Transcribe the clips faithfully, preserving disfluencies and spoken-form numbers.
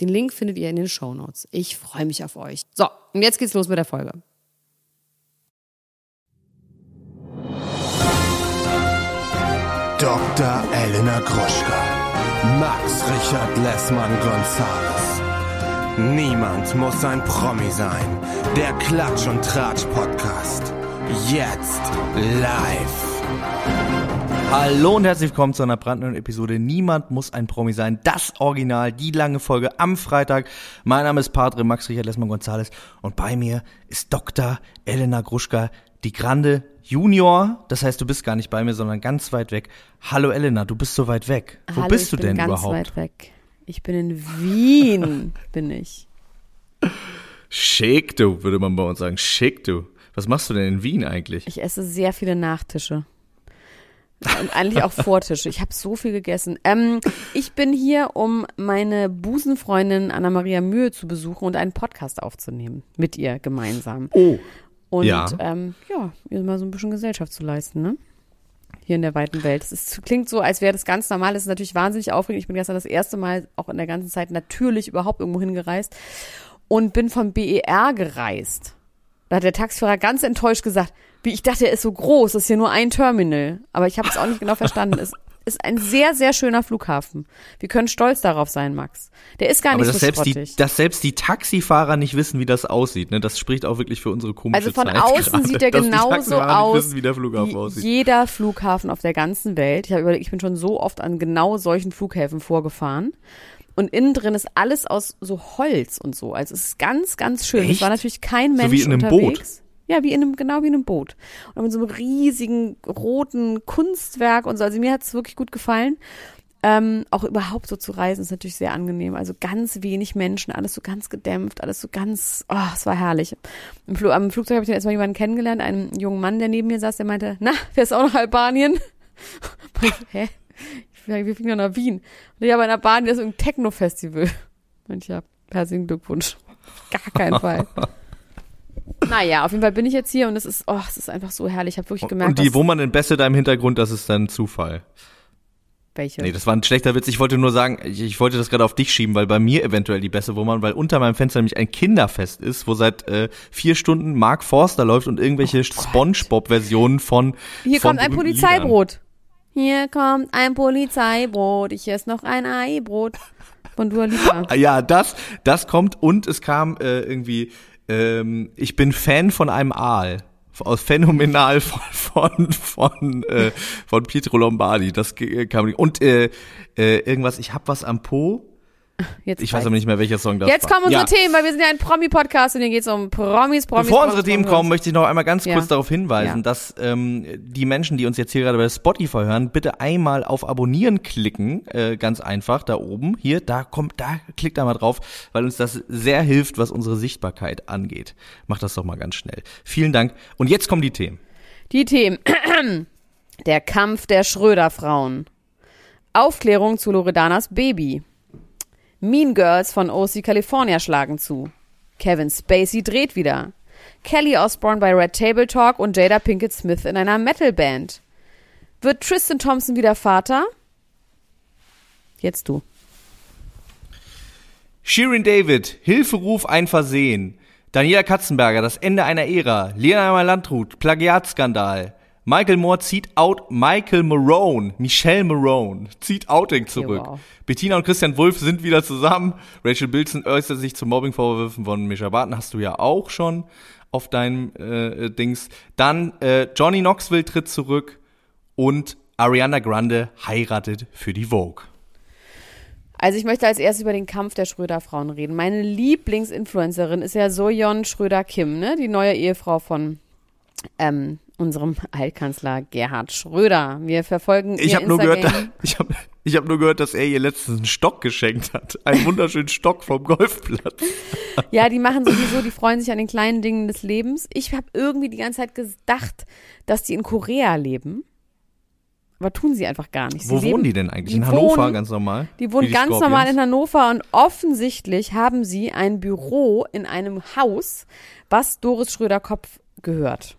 Den Link findet ihr in den Shownotes. Ich freue mich auf euch. So, und jetzt geht's los mit der Folge. Doktor Elena Gruschka, Max Richard Lessmann-Gonzalez. Niemand muss ein Promi sein. Der Klatsch- und Tratsch-Podcast. Jetzt live. Hallo und herzlich willkommen zu einer brandneuen Episode Niemand muss ein Promi sein. Das Original, die lange Folge am Freitag. Mein Name ist Patrick Max Richard Lessmann-Gonzalez und bei mir ist Doktor Elena Gruschka, die Grande Junior. Das heißt, du bist gar nicht bei mir, sondern ganz weit weg. Hallo Elena, du bist so weit weg. Wo Hallo, bist du denn überhaupt? Ich bin ganz weit weg. Ich bin in Wien, bin ich. Schick du, würde man bei uns sagen. Schick du. Was machst du denn in Wien eigentlich? Ich esse sehr viele Nachtische. Und eigentlich auch Vortische. Ich habe so viel gegessen. Ähm, ich bin hier, um meine Busenfreundin Anna-Maria Mühe zu besuchen und einen Podcast aufzunehmen. Mit ihr gemeinsam. Oh, und ja, ähm, ja, ihr mal so ein bisschen Gesellschaft zu leisten, ne? Hier in der weiten Welt. Es ist, klingt so, als wäre das ganz normal. Es ist natürlich wahnsinnig aufregend. Ich bin gestern das erste Mal auch in der ganzen Zeit natürlich überhaupt irgendwo hingereist und bin vom B E R gereist. Da hat der Taxifahrer ganz enttäuscht gesagt, wie ich dachte, er ist so groß, ist hier nur ein Terminal. Aber ich habe es auch nicht genau verstanden. Es ist ein sehr, sehr schöner Flughafen. Wir können stolz darauf sein, Max. Der ist gar nicht so schrottig. Aber dass selbst die Taxifahrer nicht wissen, wie das aussieht, ne? Das spricht auch wirklich für unsere komische Zeit gerade. Also von außen sieht der genauso aus, wie jeder Flughafen auf der ganzen Welt. Ich habe überlegt, ich bin schon so oft an genau solchen Flughäfen vorgefahren. Und innen drin ist alles aus so Holz und so. Also es ist ganz, ganz schön. Echt? Es war natürlich kein Mensch so wie in einem unterwegs. Boot. Ja, wie in einem, genau wie in einem Boot. Und mit so einem riesigen roten Kunstwerk und so. Also mir hat es wirklich gut gefallen. Ähm, auch überhaupt so zu reisen ist natürlich sehr angenehm. Also ganz wenig Menschen, alles so ganz gedämpft, alles so ganz, oh, es war herrlich. Im Fl- am Flugzeug habe ich dann erstmal jemanden kennengelernt, einen jungen Mann, der neben mir saß, der meinte, na, fährst auch nach Albanien? Hä? Wir fliegen nach Wien. Und ich habe in Albanien, das ist ein Techno-Festival. Und ich habe herzlichen Glückwunsch. Gar keinen Fall. Naja, auf jeden Fall bin ich jetzt hier und es ist, oh, es ist einfach so herrlich. Ich habe wirklich gemerkt. Und die wo man in Bässe da im Hintergrund, das ist dann Zufall. Welche? Nee, das war ein schlechter Witz. Ich wollte nur sagen, ich, ich wollte das gerade auf dich schieben, weil bei mir eventuell die Bässe wo man, weil unter meinem Fenster nämlich ein Kinderfest ist, wo seit äh, vier Stunden Mark Forster läuft und irgendwelche oh Spongebob-Versionen von Hier von kommt ein Polizeibrot. Liedern. Hier kommt ein Polizeibrot, ich esse noch ein Ei-Brot von Dua Lipa. Ja, das, das kommt und es kam äh, irgendwie, ähm, ich bin Fan von einem Aal, aus Phänomenal von von von, äh, von Pietro Lombardi, das äh, kam nicht. Und äh, äh, irgendwas, ich hab was am Po. Jetzt ich weiß aber nicht mehr, welcher Song das Jetzt war. Kommen unsere ja. Themen, weil wir sind ja ein Promi-Podcast und hier geht es um Promis, Promis, Bevor Promis, unsere Themen Promis. Kommen, möchte ich noch einmal ganz ja. kurz darauf hinweisen, ja. dass ähm, die Menschen, die uns jetzt hier gerade bei Spotify hören, bitte einmal auf Abonnieren klicken, äh, ganz einfach, da oben, hier, da kommt, da klickt einmal drauf, weil uns das sehr hilft, was unsere Sichtbarkeit angeht. Macht das doch mal ganz schnell. Vielen Dank. Und jetzt kommen die Themen. Die Themen. Der Kampf der Schröder-Frauen. Aufklärung zu Loredanas Baby. Mean Girls von O C California schlagen zu. Kevin Spacey dreht wieder. Kelly Osbourne bei Red Table Talk und Jada Pinkett Smith in einer Metalband. Wird Tristan Thompson wieder Vater? Jetzt du. Shirin David, Hilferuf, ein Versehen. Daniela Katzenberger, das Ende einer Ära. Lena Landrut, Plagiatskandal. Michael Moore zieht out, Michael Marone, Michelle Marone, zieht Outing zurück. Okay, wow. Bettina und Christian Wulff sind wieder zusammen. Rachel Bilson äußert sich zu Mobbingvorwürfen von Misha Barton, hast du ja auch schon auf deinem äh, Dings. Dann äh, Johnny Knoxville tritt zurück und Ariana Grande heiratet für die Vogue. Also ich möchte als erstes über den Kampf der Schröder-Frauen reden. Meine Lieblingsinfluencerin ist ja Soyeon Schröder-Kim, ne? Die neue Ehefrau von... Ähm, unserem Altkanzler Gerhard Schröder. Wir verfolgen ich ihr hab Instagram. Nur gehört, ich habe ich hab nur gehört, dass er ihr letztens einen Stock geschenkt hat. Einen wunderschönen Stock vom Golfplatz. Ja, die machen sowieso, die freuen sich an den kleinen Dingen des Lebens. Ich habe irgendwie die ganze Zeit gedacht, dass die in Korea leben. Aber tun sie einfach gar nicht. Sie Wo leben, wohnen die denn eigentlich? Die in Hannover wohnen, ganz normal? Die wohnen die ganz Scorpions. normal in Hannover und offensichtlich haben sie ein Büro in einem Haus, was Doris Schröder-Köpf gehört.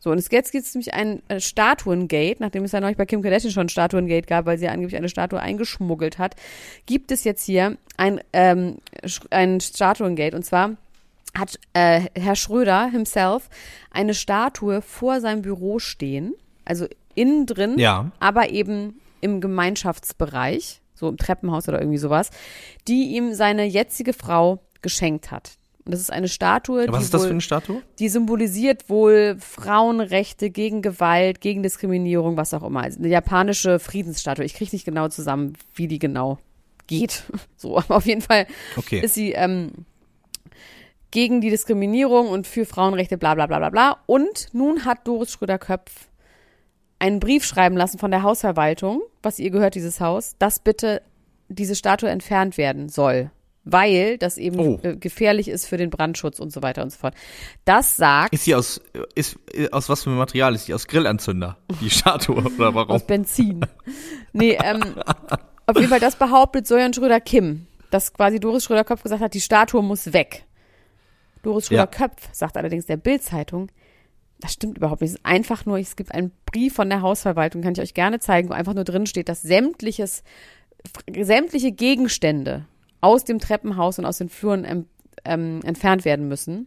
So, und jetzt gibt es nämlich ein Statuengate, nachdem es ja neulich bei Kim Kardashian schon ein Statuengate gab, weil sie ja angeblich eine Statue eingeschmuggelt hat, gibt es jetzt hier ein, ähm, ein Statuengate. Und zwar hat äh, Herr Schröder himself eine Statue vor seinem Büro stehen, also innen drin, ja. aber eben im Gemeinschaftsbereich, so im Treppenhaus oder irgendwie sowas, die ihm seine jetzige Frau geschenkt hat. Und das ist eine Statue, was die ist das wohl, für eine Statue? Die symbolisiert wohl Frauenrechte gegen Gewalt, gegen Diskriminierung, was auch immer. Also eine japanische Friedensstatue. Ich kriege nicht genau zusammen, wie die genau geht. So, aber auf jeden Fall okay. ist sie ähm, gegen die Diskriminierung und für Frauenrechte, bla bla bla bla bla. Und nun hat Doris Schröder-Köpf einen Brief schreiben lassen von der Hausverwaltung, was ihr gehört, dieses Haus, dass bitte diese Statue entfernt werden soll, weil das eben oh. gefährlich ist für den Brandschutz und so weiter und so fort. Das sagt... Ist die aus, ist, aus was für einem Material? Ist die aus Grillanzünder, die Statue? Oder warum? Aus Benzin. Nee, ähm, auf jeden Fall, das behauptet Soyeon Schröder-Kim, dass quasi Doris Schröder-Köpf gesagt hat, die Statue muss weg. Doris Schröder-Köpf ja. sagt allerdings der Bild-Zeitung, das stimmt überhaupt nicht. Es ist einfach nur, es gibt einen Brief von der Hausverwaltung, kann ich euch gerne zeigen, wo einfach nur drin steht, dass sämtliches, sämtliche Gegenstände aus dem Treppenhaus und aus den Fluren ähm, entfernt werden müssen.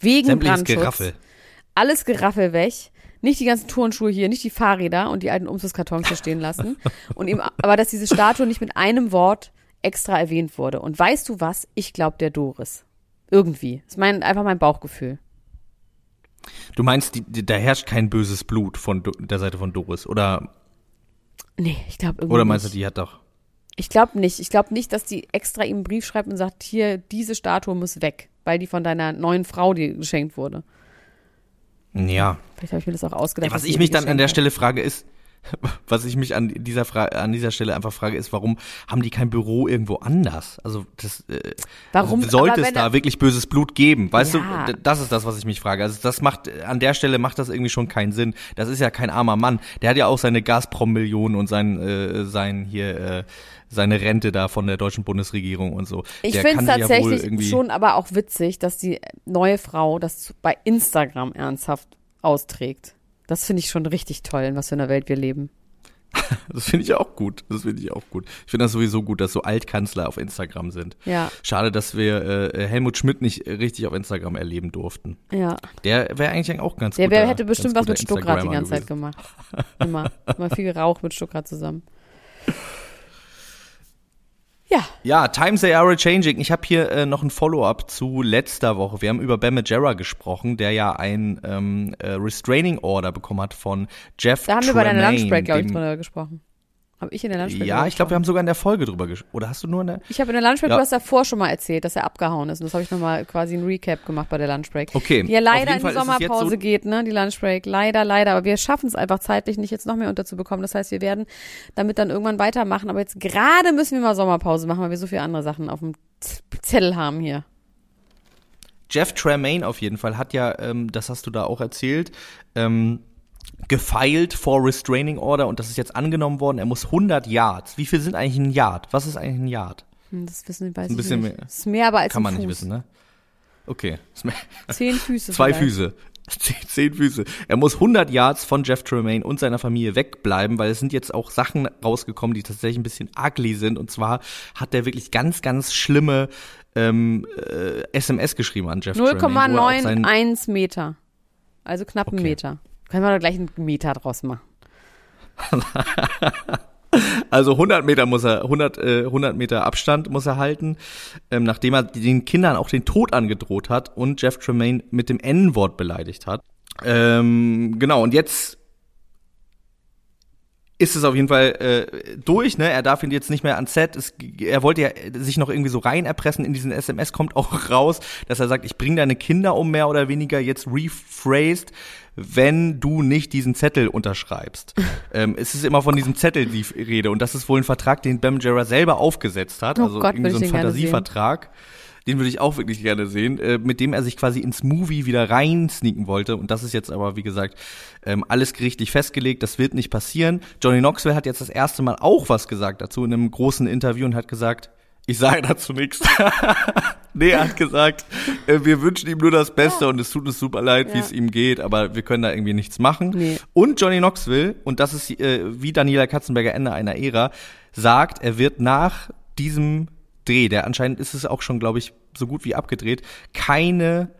Wegen sämtliches Brandschutz. Geraffel. Alles Geraffel weg. Nicht die ganzen Turnschuhe hier, nicht die Fahrräder und die alten Umzugskartons hier stehen lassen. Und eben, aber dass diese Statue nicht mit einem Wort extra erwähnt wurde. Und weißt du was? Ich glaube der Doris. Irgendwie. Das ist mein, einfach mein Bauchgefühl. Du meinst, die, die, da herrscht kein böses Blut von Do- der Seite von Doris, oder? Nee, ich glaube irgendwie Oder meinst du, die hat doch? Ich glaube nicht. Ich glaube nicht, dass die extra ihm einen Brief schreibt und sagt, hier, diese Statue muss weg, weil die von deiner neuen Frau dir geschenkt wurde. Ja. Vielleicht habe ich mir das auch ausgedacht. Ja, was ich mich dann an der hat. Stelle frage ist, was ich mich an dieser Frage, an dieser Stelle einfach frage, ist, warum haben die kein Büro irgendwo anders? Also, das, äh, warum also sollte es da er, wirklich böses Blut geben? Weißt ja. du, das ist das, was ich mich frage. Also, das macht, an der Stelle macht das irgendwie schon keinen Sinn. Das ist ja kein armer Mann. Der hat ja auch seine Gazprom-Millionen und sein, äh, sein, hier, äh, seine Rente da von der deutschen Bundesregierung und so. Ich finde es tatsächlich ja schon aber auch witzig, dass die neue Frau das bei Instagram ernsthaft austrägt. Das finde ich schon richtig toll, in was für einer Welt wir leben. Das finde ich auch gut. Das finde ich auch gut. Ich finde das sowieso gut, dass so Altkanzler auf Instagram sind. Ja. Schade, dass wir äh, Helmut Schmidt nicht richtig auf Instagram erleben durften. Ja. Der wäre eigentlich auch ganz gut. Der guter, hätte bestimmt was mit Stuckrad die ganze Zeit gewesen. gemacht. Immer. Immer viel Rauch mit Stuckrad zusammen. Ja. Ja, times they are changing. Ich habe hier äh, noch ein Follow-up zu letzter Woche. Wir haben über Bam Margera gesprochen, der ja ein ähm, äh, Restraining Order bekommen hat von Jeff Tremaine. Da haben Tremaine, wir bei deiner Lunchbreak, glaube ich, drüber gesprochen. Habe ich in der Lunchbreak Ja, ich glaube, wir haben sogar in der Folge drüber gesprochen. Oder hast du nur in der? Ich habe in der Lunchbreak, ja. du hast davor schon mal erzählt, dass er abgehauen ist. Und das habe ich nochmal quasi ein Recap gemacht bei der Lunchbreak. Okay. Die ja leider in die Sommerpause so geht, ne, die Lunchbreak. Leider, leider. Aber wir schaffen es einfach zeitlich nicht, jetzt noch mehr unterzubekommen. Das heißt, wir werden damit dann irgendwann weitermachen. Aber jetzt gerade müssen wir mal Sommerpause machen, weil wir so viele andere Sachen auf dem Zettel haben hier. Jeff Tremaine auf jeden Fall hat ja, ähm, das hast du da auch erzählt, ähm, gefeilt vor Restraining Order und das ist jetzt angenommen worden. Er muss hundert Yards. Wie viel sind eigentlich ein Yard? Was ist eigentlich ein Yard? Das wissen wir, weiß ein bisschen ich nicht. Mehr. Das ist mehr aber als Kann ein man Fuß. Nicht wissen, ne? Okay. Zehn Füße. Zwei vielleicht. Füße. Zehn, zehn Füße. Er muss hundert Yards von Jeff Tremaine und seiner Familie wegbleiben, weil es sind jetzt auch Sachen rausgekommen, die tatsächlich ein bisschen ugly sind. Und zwar hat er wirklich ganz, ganz schlimme ähm, äh, S M S geschrieben an Jeff Tremaine. null Komma neunundneunzig Meter. Also knapp okay. einen Meter. Können wir doch gleich einen Meter draus machen. Also hundert Meter muss er, hundert, äh, hundert Meter Abstand muss er halten, ähm, nachdem er den Kindern auch den Tod angedroht hat und Jeff Tremaine mit dem N-Wort beleidigt hat. Ähm, genau, und jetzt ist es auf jeden Fall äh, durch, ne? Er darf ihn jetzt nicht mehr ans Set. Es, er wollte ja sich noch irgendwie so rein erpressen in diesen S M S, kommt auch raus, dass er sagt, ich bringe deine Kinder um, mehr oder weniger, jetzt rephrased, wenn du nicht diesen Zettel unterschreibst. ähm, es ist immer von diesem Zettel die Rede, und das ist wohl ein Vertrag, den Bam Margera selber aufgesetzt hat, oh also Gott, irgendwie so ein Fantasievertrag. Den würde ich auch wirklich gerne sehen, äh, mit dem er sich quasi ins Movie wieder rein sneaken wollte. Und das ist jetzt aber, wie gesagt, ähm, alles gerichtlich festgelegt. Das wird nicht passieren. Johnny Knoxville hat jetzt das erste Mal auch was gesagt dazu in einem großen Interview und hat gesagt, ich sage dazu nichts. Nee, er hat gesagt, äh, wir wünschen ihm nur das Beste, ja, und es tut uns super leid, ja, wie es ihm geht, aber wir können da irgendwie nichts machen. Nee. Und Johnny Knoxville, und das ist äh, wie Daniela Katzenberger, Ende einer Ära, sagt, er wird nach diesem Dreh, der anscheinend ist es auch schon, glaube ich, so gut wie abgedreht, keine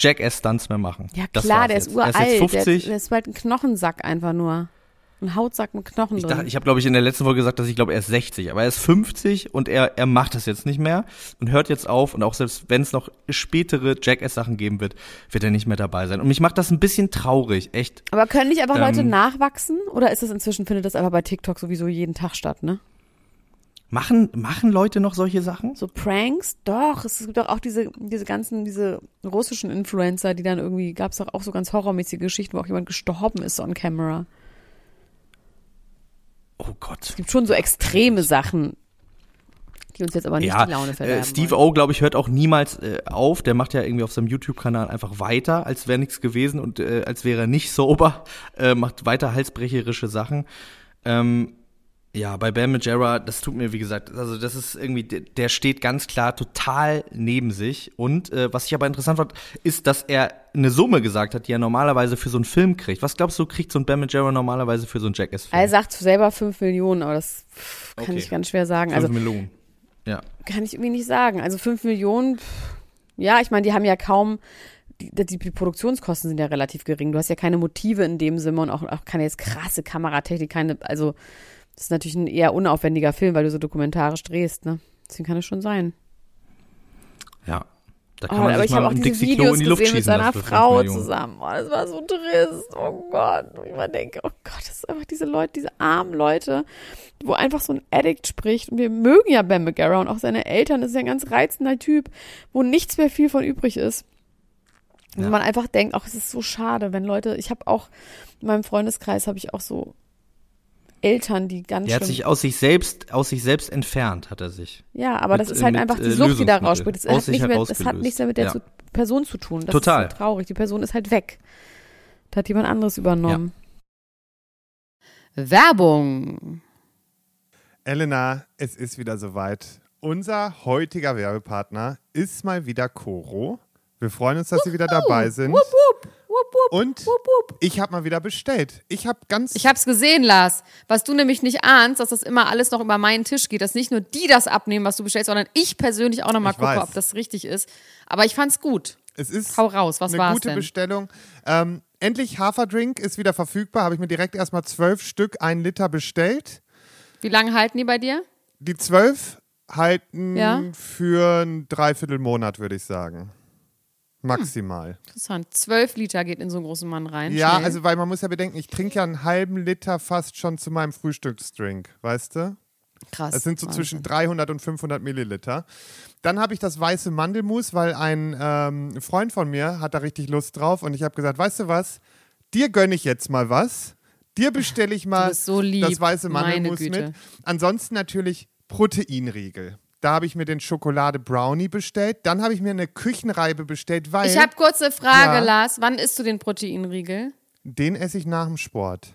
Jackass-Stunts mehr machen. Ja klar, der ist jetzt uralt, er ist jetzt fünfzig. Der, der ist halt ein Knochensack einfach nur. Ein Hautsack mit Knochen drin. Ich, dachte, ich habe, glaube ich, in der letzten Folge gesagt, dass ich glaube, er ist sechzig, aber er ist fünfzig und er, er macht das jetzt nicht mehr und hört jetzt auf, und auch selbst wenn es noch spätere Jackass-Sachen geben wird, wird er nicht mehr dabei sein. Und mich macht das ein bisschen traurig, echt. Aber können nicht einfach ähm, Leute nachwachsen, oder ist das inzwischen, findet das einfach bei TikTok sowieso jeden Tag statt, ne? Machen, machen Leute noch solche Sachen? So Pranks? Doch, es gibt doch auch diese, diese ganzen, diese russischen Influencer, die dann irgendwie, gab es doch auch so ganz horrormäßige Geschichten, wo auch jemand gestorben ist on camera. Oh Gott. Es gibt schon so extreme Sachen, die uns jetzt aber nicht ja, die Laune verderben. Äh, Steve O, glaube ich, hört auch niemals äh, auf. Der macht ja irgendwie auf seinem YouTube-Kanal einfach weiter, als wäre nichts gewesen und äh, als wäre er nicht sober. Äh, macht weiter halsbrecherische Sachen. Ähm, Ja, bei Bam Margera, das tut mir, wie gesagt, also das ist irgendwie, der steht ganz klar total neben sich. Und äh, was ich aber interessant fand, ist, dass er eine Summe gesagt hat, die er normalerweise für so einen Film kriegt. Was glaubst du, kriegt so ein Bam Margera normalerweise für so einen Jackass-Film? Er sagt selber fünf Millionen, aber das pff, kann okay. ich ganz schwer sagen. Also, fünf Millionen, ja. Kann ich irgendwie nicht sagen. Also fünf Millionen, pff, ja, ich meine, die haben ja kaum... Die, die, die Produktionskosten sind ja relativ gering. Du hast ja keine Motive in dem Sinne und auch, auch keine jetzt krasse Kameratechnik, keine, also das ist natürlich ein eher unaufwendiger Film, weil du so dokumentarisch drehst, ne? Deswegen kann es schon sein. Ja, da kann oh, man sich mal mit dem Dixi-Klo in die Luft schießen. Mit seiner Frau zusammen. Oh, das war so trist. Oh Gott. Und ich immer denke, oh Gott, das ist einfach diese Leute, diese armen Leute, wo einfach so ein Addict spricht. Und wir mögen ja Bam Margera und auch seine Eltern. Das ist ja ein ganz reizender Typ, wo nichts mehr viel von übrig ist. Und ja, man einfach denkt, ach, es ist so schade, wenn Leute, ich habe auch, in meinem Freundeskreis habe ich auch so Eltern, die ganz schön. Er hat sich aus sich selbst, aus sich selbst entfernt, hat er sich. Ja, aber mit, das ist halt mit, einfach die Luft, die da rausspringt. Das, das hat nichts mehr mit der ja. zu, Person zu tun. Das Total. ist so traurig. Die Person ist halt weg. Da hat jemand anderes übernommen. Ja. Werbung. Elena, es ist wieder soweit. Unser heutiger Werbepartner ist mal wieder Koro. Wir freuen uns, dass Wuhu. Sie wieder dabei sind. Wupp, wupp. Und ich habe mal wieder bestellt. Ich habe ganz. Ich habe es gesehen, Lars. Was du nämlich nicht ahnst, dass das immer alles noch über meinen Tisch geht, dass nicht nur die das abnehmen, was du bestellst, sondern ich persönlich auch nochmal gucke, weiß. ob das richtig ist. Aber ich fand's gut. Es ist Hau raus, was war's denn? Eine gute Bestellung. Ähm, endlich Haferdrink ist wieder verfügbar. Habe ich mir direkt erstmal zwölf Stück, ein Liter bestellt. Wie lange halten die bei dir? Die zwölf halten ja? für einen Dreiviertelmonat, würde ich sagen. Maximal. Hm, interessant. Zwölf Liter geht in so einen großen Mann rein. Ja, schnell. Also weil man muss ja bedenken, ich trinke ja einen halben Liter fast schon zu meinem Frühstücksdrink, weißt du? Krass. Das sind so Wahnsinn. Zwischen dreihundert und fünfhundert Milliliter. Dann habe ich das weiße Mandelmus, weil ein ähm, Freund von mir hat da richtig Lust drauf und ich habe gesagt, weißt du was, dir gönne ich jetzt mal was, dir bestelle ich mal so lieb, das weiße Mandelmus mit. Ansonsten natürlich Proteinriegel. Da habe ich mir den Schokolade-Brownie bestellt. Dann habe ich mir eine Küchenreibe bestellt, weil... Ich habe kurze Frage, ja, Lars. Wann isst du den Proteinriegel? Den esse ich nach dem Sport.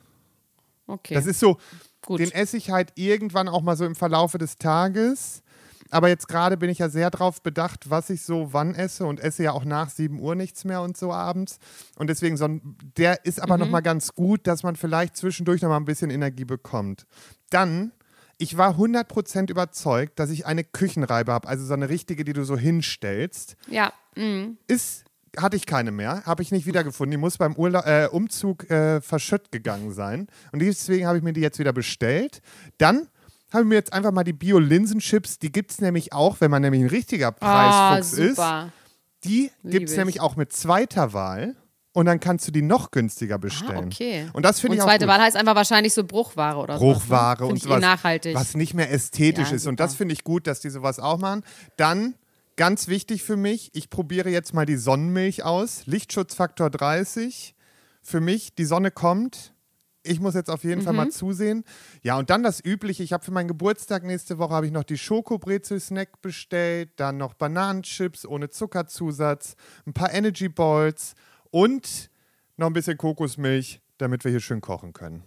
Okay. Das ist so, Gut. den esse ich halt irgendwann auch mal so im Verlaufe des Tages. Aber jetzt gerade bin ich ja sehr drauf bedacht, was ich so wann esse und esse ja auch nach sieben Uhr nichts mehr und so abends. Und deswegen, so ein, der ist aber mhm. nochmal ganz gut, dass man vielleicht zwischendurch nochmal ein bisschen Energie bekommt. Dann... Ich war hundert Prozent überzeugt, dass ich eine Küchenreibe habe, also so eine richtige, die du so hinstellst. Ja. Mm. Ist, hatte ich keine mehr, habe ich nicht wiedergefunden. Die muss beim Urla- äh, Umzug äh, verschütt gegangen sein. Und deswegen habe ich mir die jetzt wieder bestellt. Dann habe ich mir jetzt einfach mal die Bio-Linsen-Chips, die gibt es nämlich auch, wenn man nämlich ein richtiger Preisfuchs oh, ist. Die gibt es nämlich auch mit zweiter Wahl. und dann kannst du die noch günstiger bestellen. Ah, okay. Und das finde ich auch gut. Und zweite Wahl heißt einfach wahrscheinlich so Bruchware oder so. Bruchware und sowas. Nachhaltig. Was nicht mehr ästhetisch ja, ist. Super. Und das finde ich gut, dass die sowas auch machen. Dann, ganz wichtig für mich, ich probiere jetzt mal die Sonnenmilch aus. Lichtschutzfaktor dreißig. Für mich, die Sonne kommt. Ich muss jetzt auf jeden mhm. Fall mal zusehen. Ja, und dann das Übliche. Ich habe für meinen Geburtstag nächste Woche habe ich noch die Schokobrezel-Snack bestellt, dann noch Bananenchips ohne Zuckerzusatz, ein paar Energy Balls und noch ein bisschen Kokosmilch, damit wir hier schön kochen können.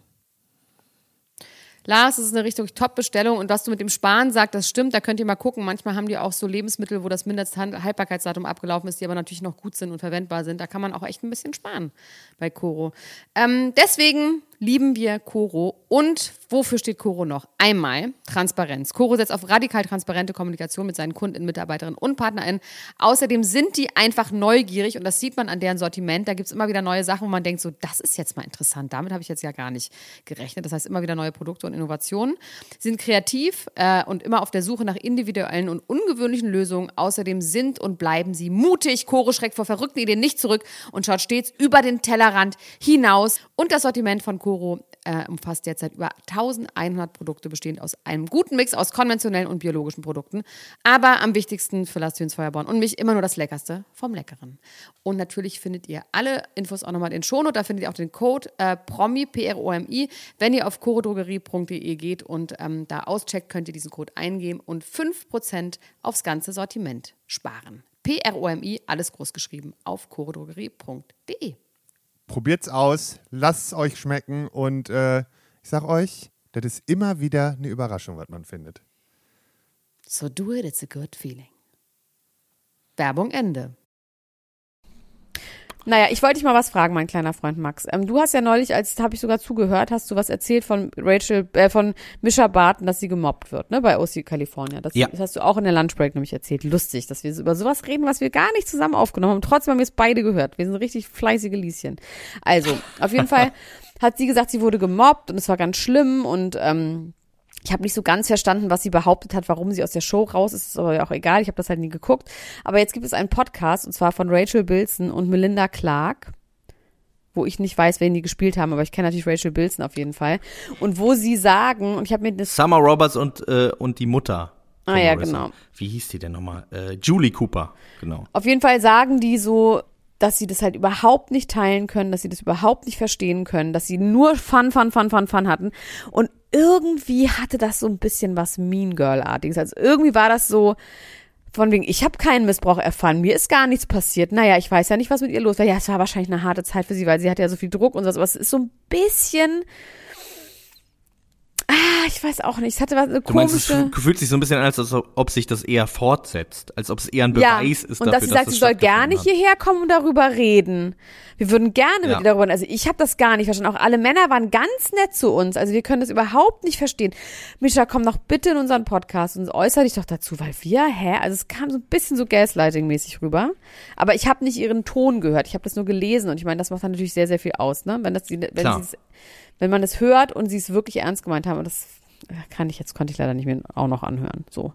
Lars, das ist eine richtig Top-Bestellung. Und was du mit dem Sparen sagst, das stimmt, da könnt ihr mal gucken. Manchmal haben die auch so Lebensmittel, wo das Mindesthaltbarkeitsdatum abgelaufen ist, die aber natürlich noch gut sind und verwendbar sind. Da kann man auch echt ein bisschen sparen bei Koro. Ähm, deswegen lieben wir Koro. Und wofür steht Koro noch? Einmal Transparenz. Koro setzt auf radikal transparente Kommunikation mit seinen Kunden, Mitarbeiterinnen und PartnerInnen. Außerdem sind die einfach neugierig und das sieht man an deren Sortiment. Da gibt es immer wieder neue Sachen, wo man denkt, so, das ist jetzt mal interessant. Damit habe ich jetzt ja gar nicht gerechnet. Das heißt, immer wieder neue Produkte und Innovationen. Sie sind kreativ äh, und immer auf der Suche nach individuellen und ungewöhnlichen Lösungen. Außerdem sind und bleiben sie mutig. Koro schreckt vor verrückten Ideen nicht zurück und schaut stets über den Tellerrand hinaus. Und das Sortiment von Koro Koro äh, umfasst derzeit über elfhundert Produkte, bestehend aus einem guten Mix aus konventionellen und biologischen Produkten. Aber am wichtigsten für Lars Düns Feuerborn und mich immer nur das Leckerste vom Leckeren. Und natürlich findet ihr alle Infos auch nochmal in den Shownotes. Da findet ihr auch den Code äh, PROMI, P R O M I. Wenn ihr auf korodrogerie punkt de geht und ähm, da auscheckt, könnt ihr diesen Code eingeben und fünf Prozent aufs ganze Sortiment sparen. P R O M I, alles groß geschrieben, auf korodrogerie punkt de. Probiert's aus, lasst es euch schmecken und äh, ich sag euch, das ist immer wieder eine Überraschung, was man findet. So do it, it's a good feeling. Werbung Ende. Naja, ich wollte dich mal was fragen, mein kleiner Freund Max. Ähm, du hast ja neulich, als habe ich sogar zugehört, hast du was erzählt von Rachel, äh, von Misha Barton, dass sie gemobbt wird, ne, bei O C California. Das, ja. Das hast du auch in der Lunchbreak nämlich erzählt. Lustig, dass wir über sowas reden, was wir gar nicht zusammen aufgenommen haben. Trotzdem haben wir es beide gehört. Wir sind richtig fleißige Lieschen. Also, auf jeden Fall hat sie gesagt, sie wurde gemobbt und es war ganz schlimm und ähm, ich habe nicht so ganz verstanden, was sie behauptet hat, warum sie aus der Show raus ist. Ist aber auch egal, ich habe das halt nie geguckt. Aber jetzt gibt es einen Podcast, und zwar von Rachel Bilson und Melinda Clark, wo ich nicht weiß, wen die gespielt haben, aber ich kenne natürlich Rachel Bilson auf jeden Fall. Und wo sie sagen, und ich habe mir das... Summer Roberts und, äh, und die Mutter. Ah ja, Marissa. Genau. Wie hieß die denn nochmal? Äh, Julie Cooper, genau. Auf jeden Fall sagen die so... dass sie das halt überhaupt nicht teilen können, dass sie das überhaupt nicht verstehen können, dass sie nur Fun, Fun, Fun, Fun, Fun hatten. Und irgendwie hatte das so ein bisschen was Mean Girl-artiges. Also irgendwie war das so von wegen, ich habe keinen Missbrauch erfahren, mir ist gar nichts passiert. Naja, ich weiß ja nicht, was mit ihr los war. Ja, es war wahrscheinlich eine harte Zeit für sie, weil sie hatte ja so viel Druck und so. Aber es ist so ein bisschen... Ah, ich weiß auch nicht. Es hatte was eine du meinst, komische. Es fühlt sich so ein bisschen an, als ob sich das eher fortsetzt, als ob es eher ein Beweis ja, ist. Und dafür, dass sie sagt, dass sie soll gar nicht hierher kommen und darüber reden. Wir würden gerne ja. mit ihr darüber reden. Also ich habe das gar nicht verstanden. Auch alle Männer waren ganz nett zu uns. Also wir können das überhaupt nicht verstehen. Misha, komm doch bitte in unseren Podcast und äußere dich doch dazu, weil wir, hä? Also es kam so ein bisschen so Gaslighting-mäßig rüber. Aber ich habe nicht ihren Ton gehört. Ich habe das nur gelesen und ich meine, das macht dann natürlich sehr, sehr viel aus, ne? Wenn das die, wenn Klar. sie Wenn man das hört und sie es wirklich ernst gemeint haben, und das kann ich jetzt, konnte ich leider nicht mehr auch noch anhören. So.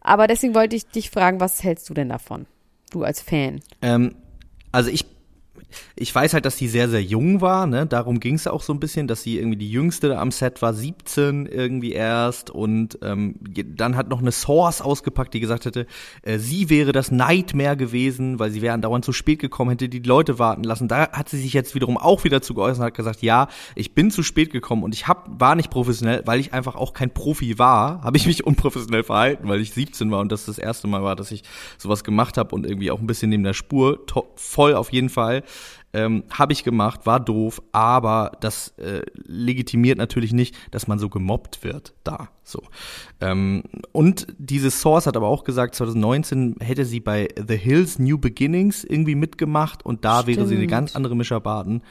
Aber deswegen wollte ich dich fragen, was hältst du denn davon? Du als Fan. Ähm, also ich, ich weiß halt, dass sie sehr, sehr jung war, ne? Darum ging es auch so ein bisschen, dass sie irgendwie die Jüngste am Set war, siebzehn irgendwie erst. Und ähm, dann hat noch eine Source ausgepackt, die gesagt hätte, äh, sie wäre das Nightmare gewesen, weil sie wäre andauernd zu spät gekommen, hätte die Leute warten lassen. Da hat sie sich jetzt wiederum auch wieder zu geäußert und hat gesagt, ja, ich bin zu spät gekommen und ich hab, war nicht professionell, weil ich einfach auch kein Profi war, habe ich mich unprofessionell verhalten, weil ich siebzehn war und das das erste Mal war, dass ich sowas gemacht habe und irgendwie auch ein bisschen neben der Spur, to- voll auf jeden Fall. Ähm, habe ich gemacht, war doof, aber das äh, legitimiert natürlich nicht, dass man so gemobbt wird da. So. Ähm, und diese Source hat aber auch gesagt, zwanzig neunzehn hätte sie bei The Hills New Beginnings irgendwie mitgemacht und da Stimmt. wäre sie eine ganz andere Misha Barton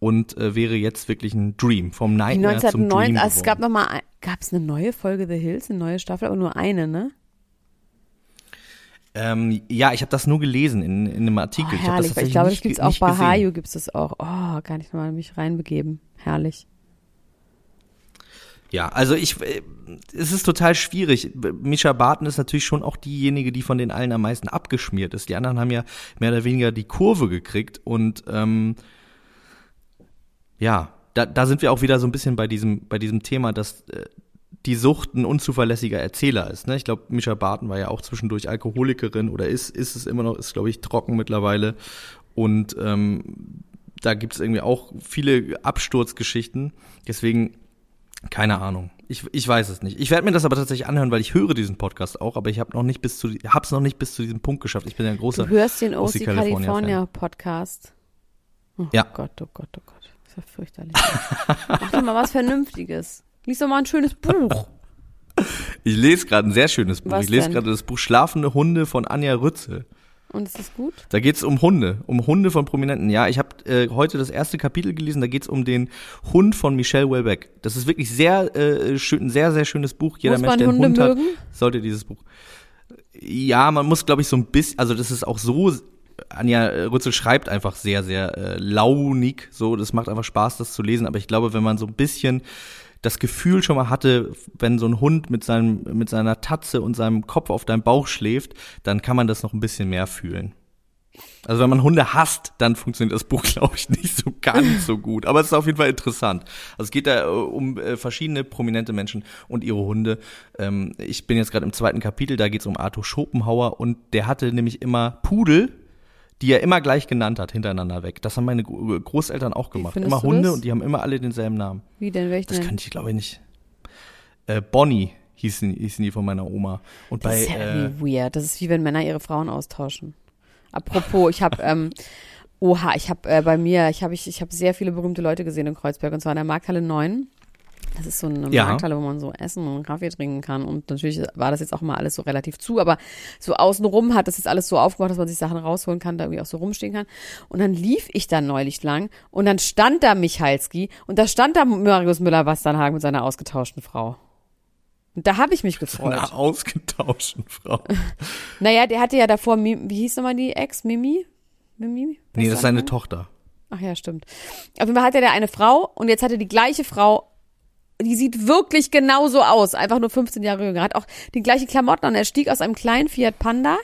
und äh, wäre jetzt wirklich ein Dream, vom Nightmare zum Dream. Also es gab nochmal, gab es eine neue Folge The Hills, eine neue Staffel, aber nur eine, ne? Ähm, ja, ich habe das nur gelesen in, in einem Artikel. Oh, ich, hab das ich glaube, das gibt's ge- auch bei Hayu gibt's das auch. Oh, kann ich mal mich reinbegeben. Herrlich. Ja, also ich, es ist total schwierig. Misha Barton ist natürlich schon auch diejenige, die von den allen am meisten abgeschmiert ist. Die anderen haben ja mehr oder weniger die Kurve gekriegt und ähm, ja, da, da sind wir auch wieder so ein bisschen bei diesem, bei diesem Thema, dass äh, die Sucht ein unzuverlässiger Erzähler ist. Ne? Ich glaube, Misha Barton war ja auch zwischendurch Alkoholikerin oder ist, ist es immer noch, ist, glaube ich, trocken mittlerweile. Und ähm, da gibt es irgendwie auch viele Absturzgeschichten. Deswegen, keine Ahnung. Ich, ich weiß es nicht. Ich werde mir das aber tatsächlich anhören, weil ich höre diesen Podcast auch, aber ich habe noch nicht bis zu hab's noch nicht bis zu diesem Punkt geschafft. Ich bin ja ein großer. Du hörst den O C. California Podcast. Oh ja. Gott, oh Gott, oh Gott. Das ist ja fürchterlich. Mach doch mal was Vernünftiges. Lies doch mal ein schönes Buch. Ich lese gerade ein sehr schönes Buch. Was ich lese gerade das Buch Schlafende Hunde von Anja Rützel. Und ist das gut? Da geht's um Hunde, um Hunde von Prominenten. Ja, ich habe äh, heute das erste Kapitel gelesen, da geht's um den Hund von Michelle Houellebecq. Das ist wirklich sehr äh, schön, ein sehr, sehr schönes Buch. Jeder Mensch, der einen Hund hat, sollte dieses Buch. Ja, man muss, glaube ich, so ein bisschen, also das ist auch so, Anja Rützel schreibt einfach sehr, sehr äh, launig. So, das macht einfach Spaß, das zu lesen. Aber ich glaube, wenn man so ein bisschen das Gefühl schon mal hatte, wenn so ein Hund mit seinem mit seiner Tatze und seinem Kopf auf deinem Bauch schläft, dann kann man das noch ein bisschen mehr fühlen. Also wenn man Hunde hasst, dann funktioniert das Buch, glaube ich, nicht so ganz so gut. Aber es ist auf jeden Fall interessant. Also es geht da um äh, verschiedene prominente Menschen und ihre Hunde. Ähm, ich bin jetzt gerade im zweiten Kapitel, da geht es um Arthur Schopenhauer und der hatte nämlich immer Pudel, die er immer gleich genannt hat, hintereinander weg. Das haben meine Großeltern auch gemacht. Immer Hunde das? Und die haben immer alle denselben Namen. Wie denn? Welchen? Das kann ich, glaube ich, nicht. Äh, Bonnie hießen, hießen die von meiner Oma. Und das bei, ist ja irgendwie äh, weird. Das ist wie wenn Männer ihre Frauen austauschen. Apropos, ich habe, ähm, oha, ich habe äh, bei mir, ich habe ich, ich hab sehr viele berühmte Leute gesehen in Kreuzberg. Und zwar in der Markthalle neun. Das ist so eine ja. Markthalle, wo man so essen und Kaffee trinken kann. Und natürlich war das jetzt auch mal alles so relativ zu, aber so außenrum hat das jetzt alles so aufgemacht, dass man sich Sachen rausholen kann, da irgendwie auch so rumstehen kann. Und dann lief ich da neulich lang und dann stand da Michalski und da stand da Marius Müller-Westernhagen mit seiner ausgetauschten Frau. Und da habe ich mich gefreut. Mit seiner ausgetauschten Frau. Naja, der hatte ja davor, wie hieß nochmal die Ex? Mimi? Mimi? Was nee, das ist seine ne? Tochter. Ach ja, stimmt. Auf jeden Fall hatte der eine Frau und jetzt hatte die gleiche Frau. Die sieht wirklich genauso aus, einfach nur fünfzehn Jahre jünger. Hat auch die gleichen Klamotten an. Er stieg aus einem kleinen Fiat Panda,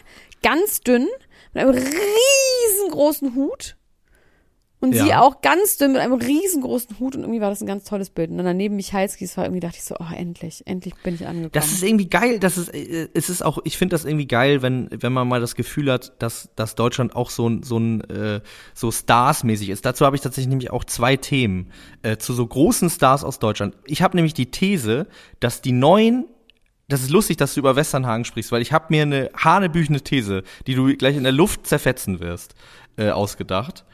ganz dünn, mit einem riesengroßen Hut. Und ja. Sie auch ganz dünn mit einem riesengroßen Hut. Und irgendwie war das ein ganz tolles Bild. Und dann daneben Michalskis war irgendwie, dachte ich so, oh, endlich, endlich bin ich angekommen. Das ist irgendwie geil. Das ist, es ist auch, ich finde das irgendwie geil, wenn, wenn man mal das Gefühl hat, dass, dass Deutschland auch so ein, so ein, äh, so Stars-mäßig ist. Dazu habe ich tatsächlich nämlich auch zwei Themen, äh, zu so großen Stars aus Deutschland. Ich habe nämlich die These, dass die neuen, das ist lustig, dass du über Westernhagen sprichst, weil ich habe mir eine hanebüchene These, die du gleich in der Luft zerfetzen wirst, äh, ausgedacht.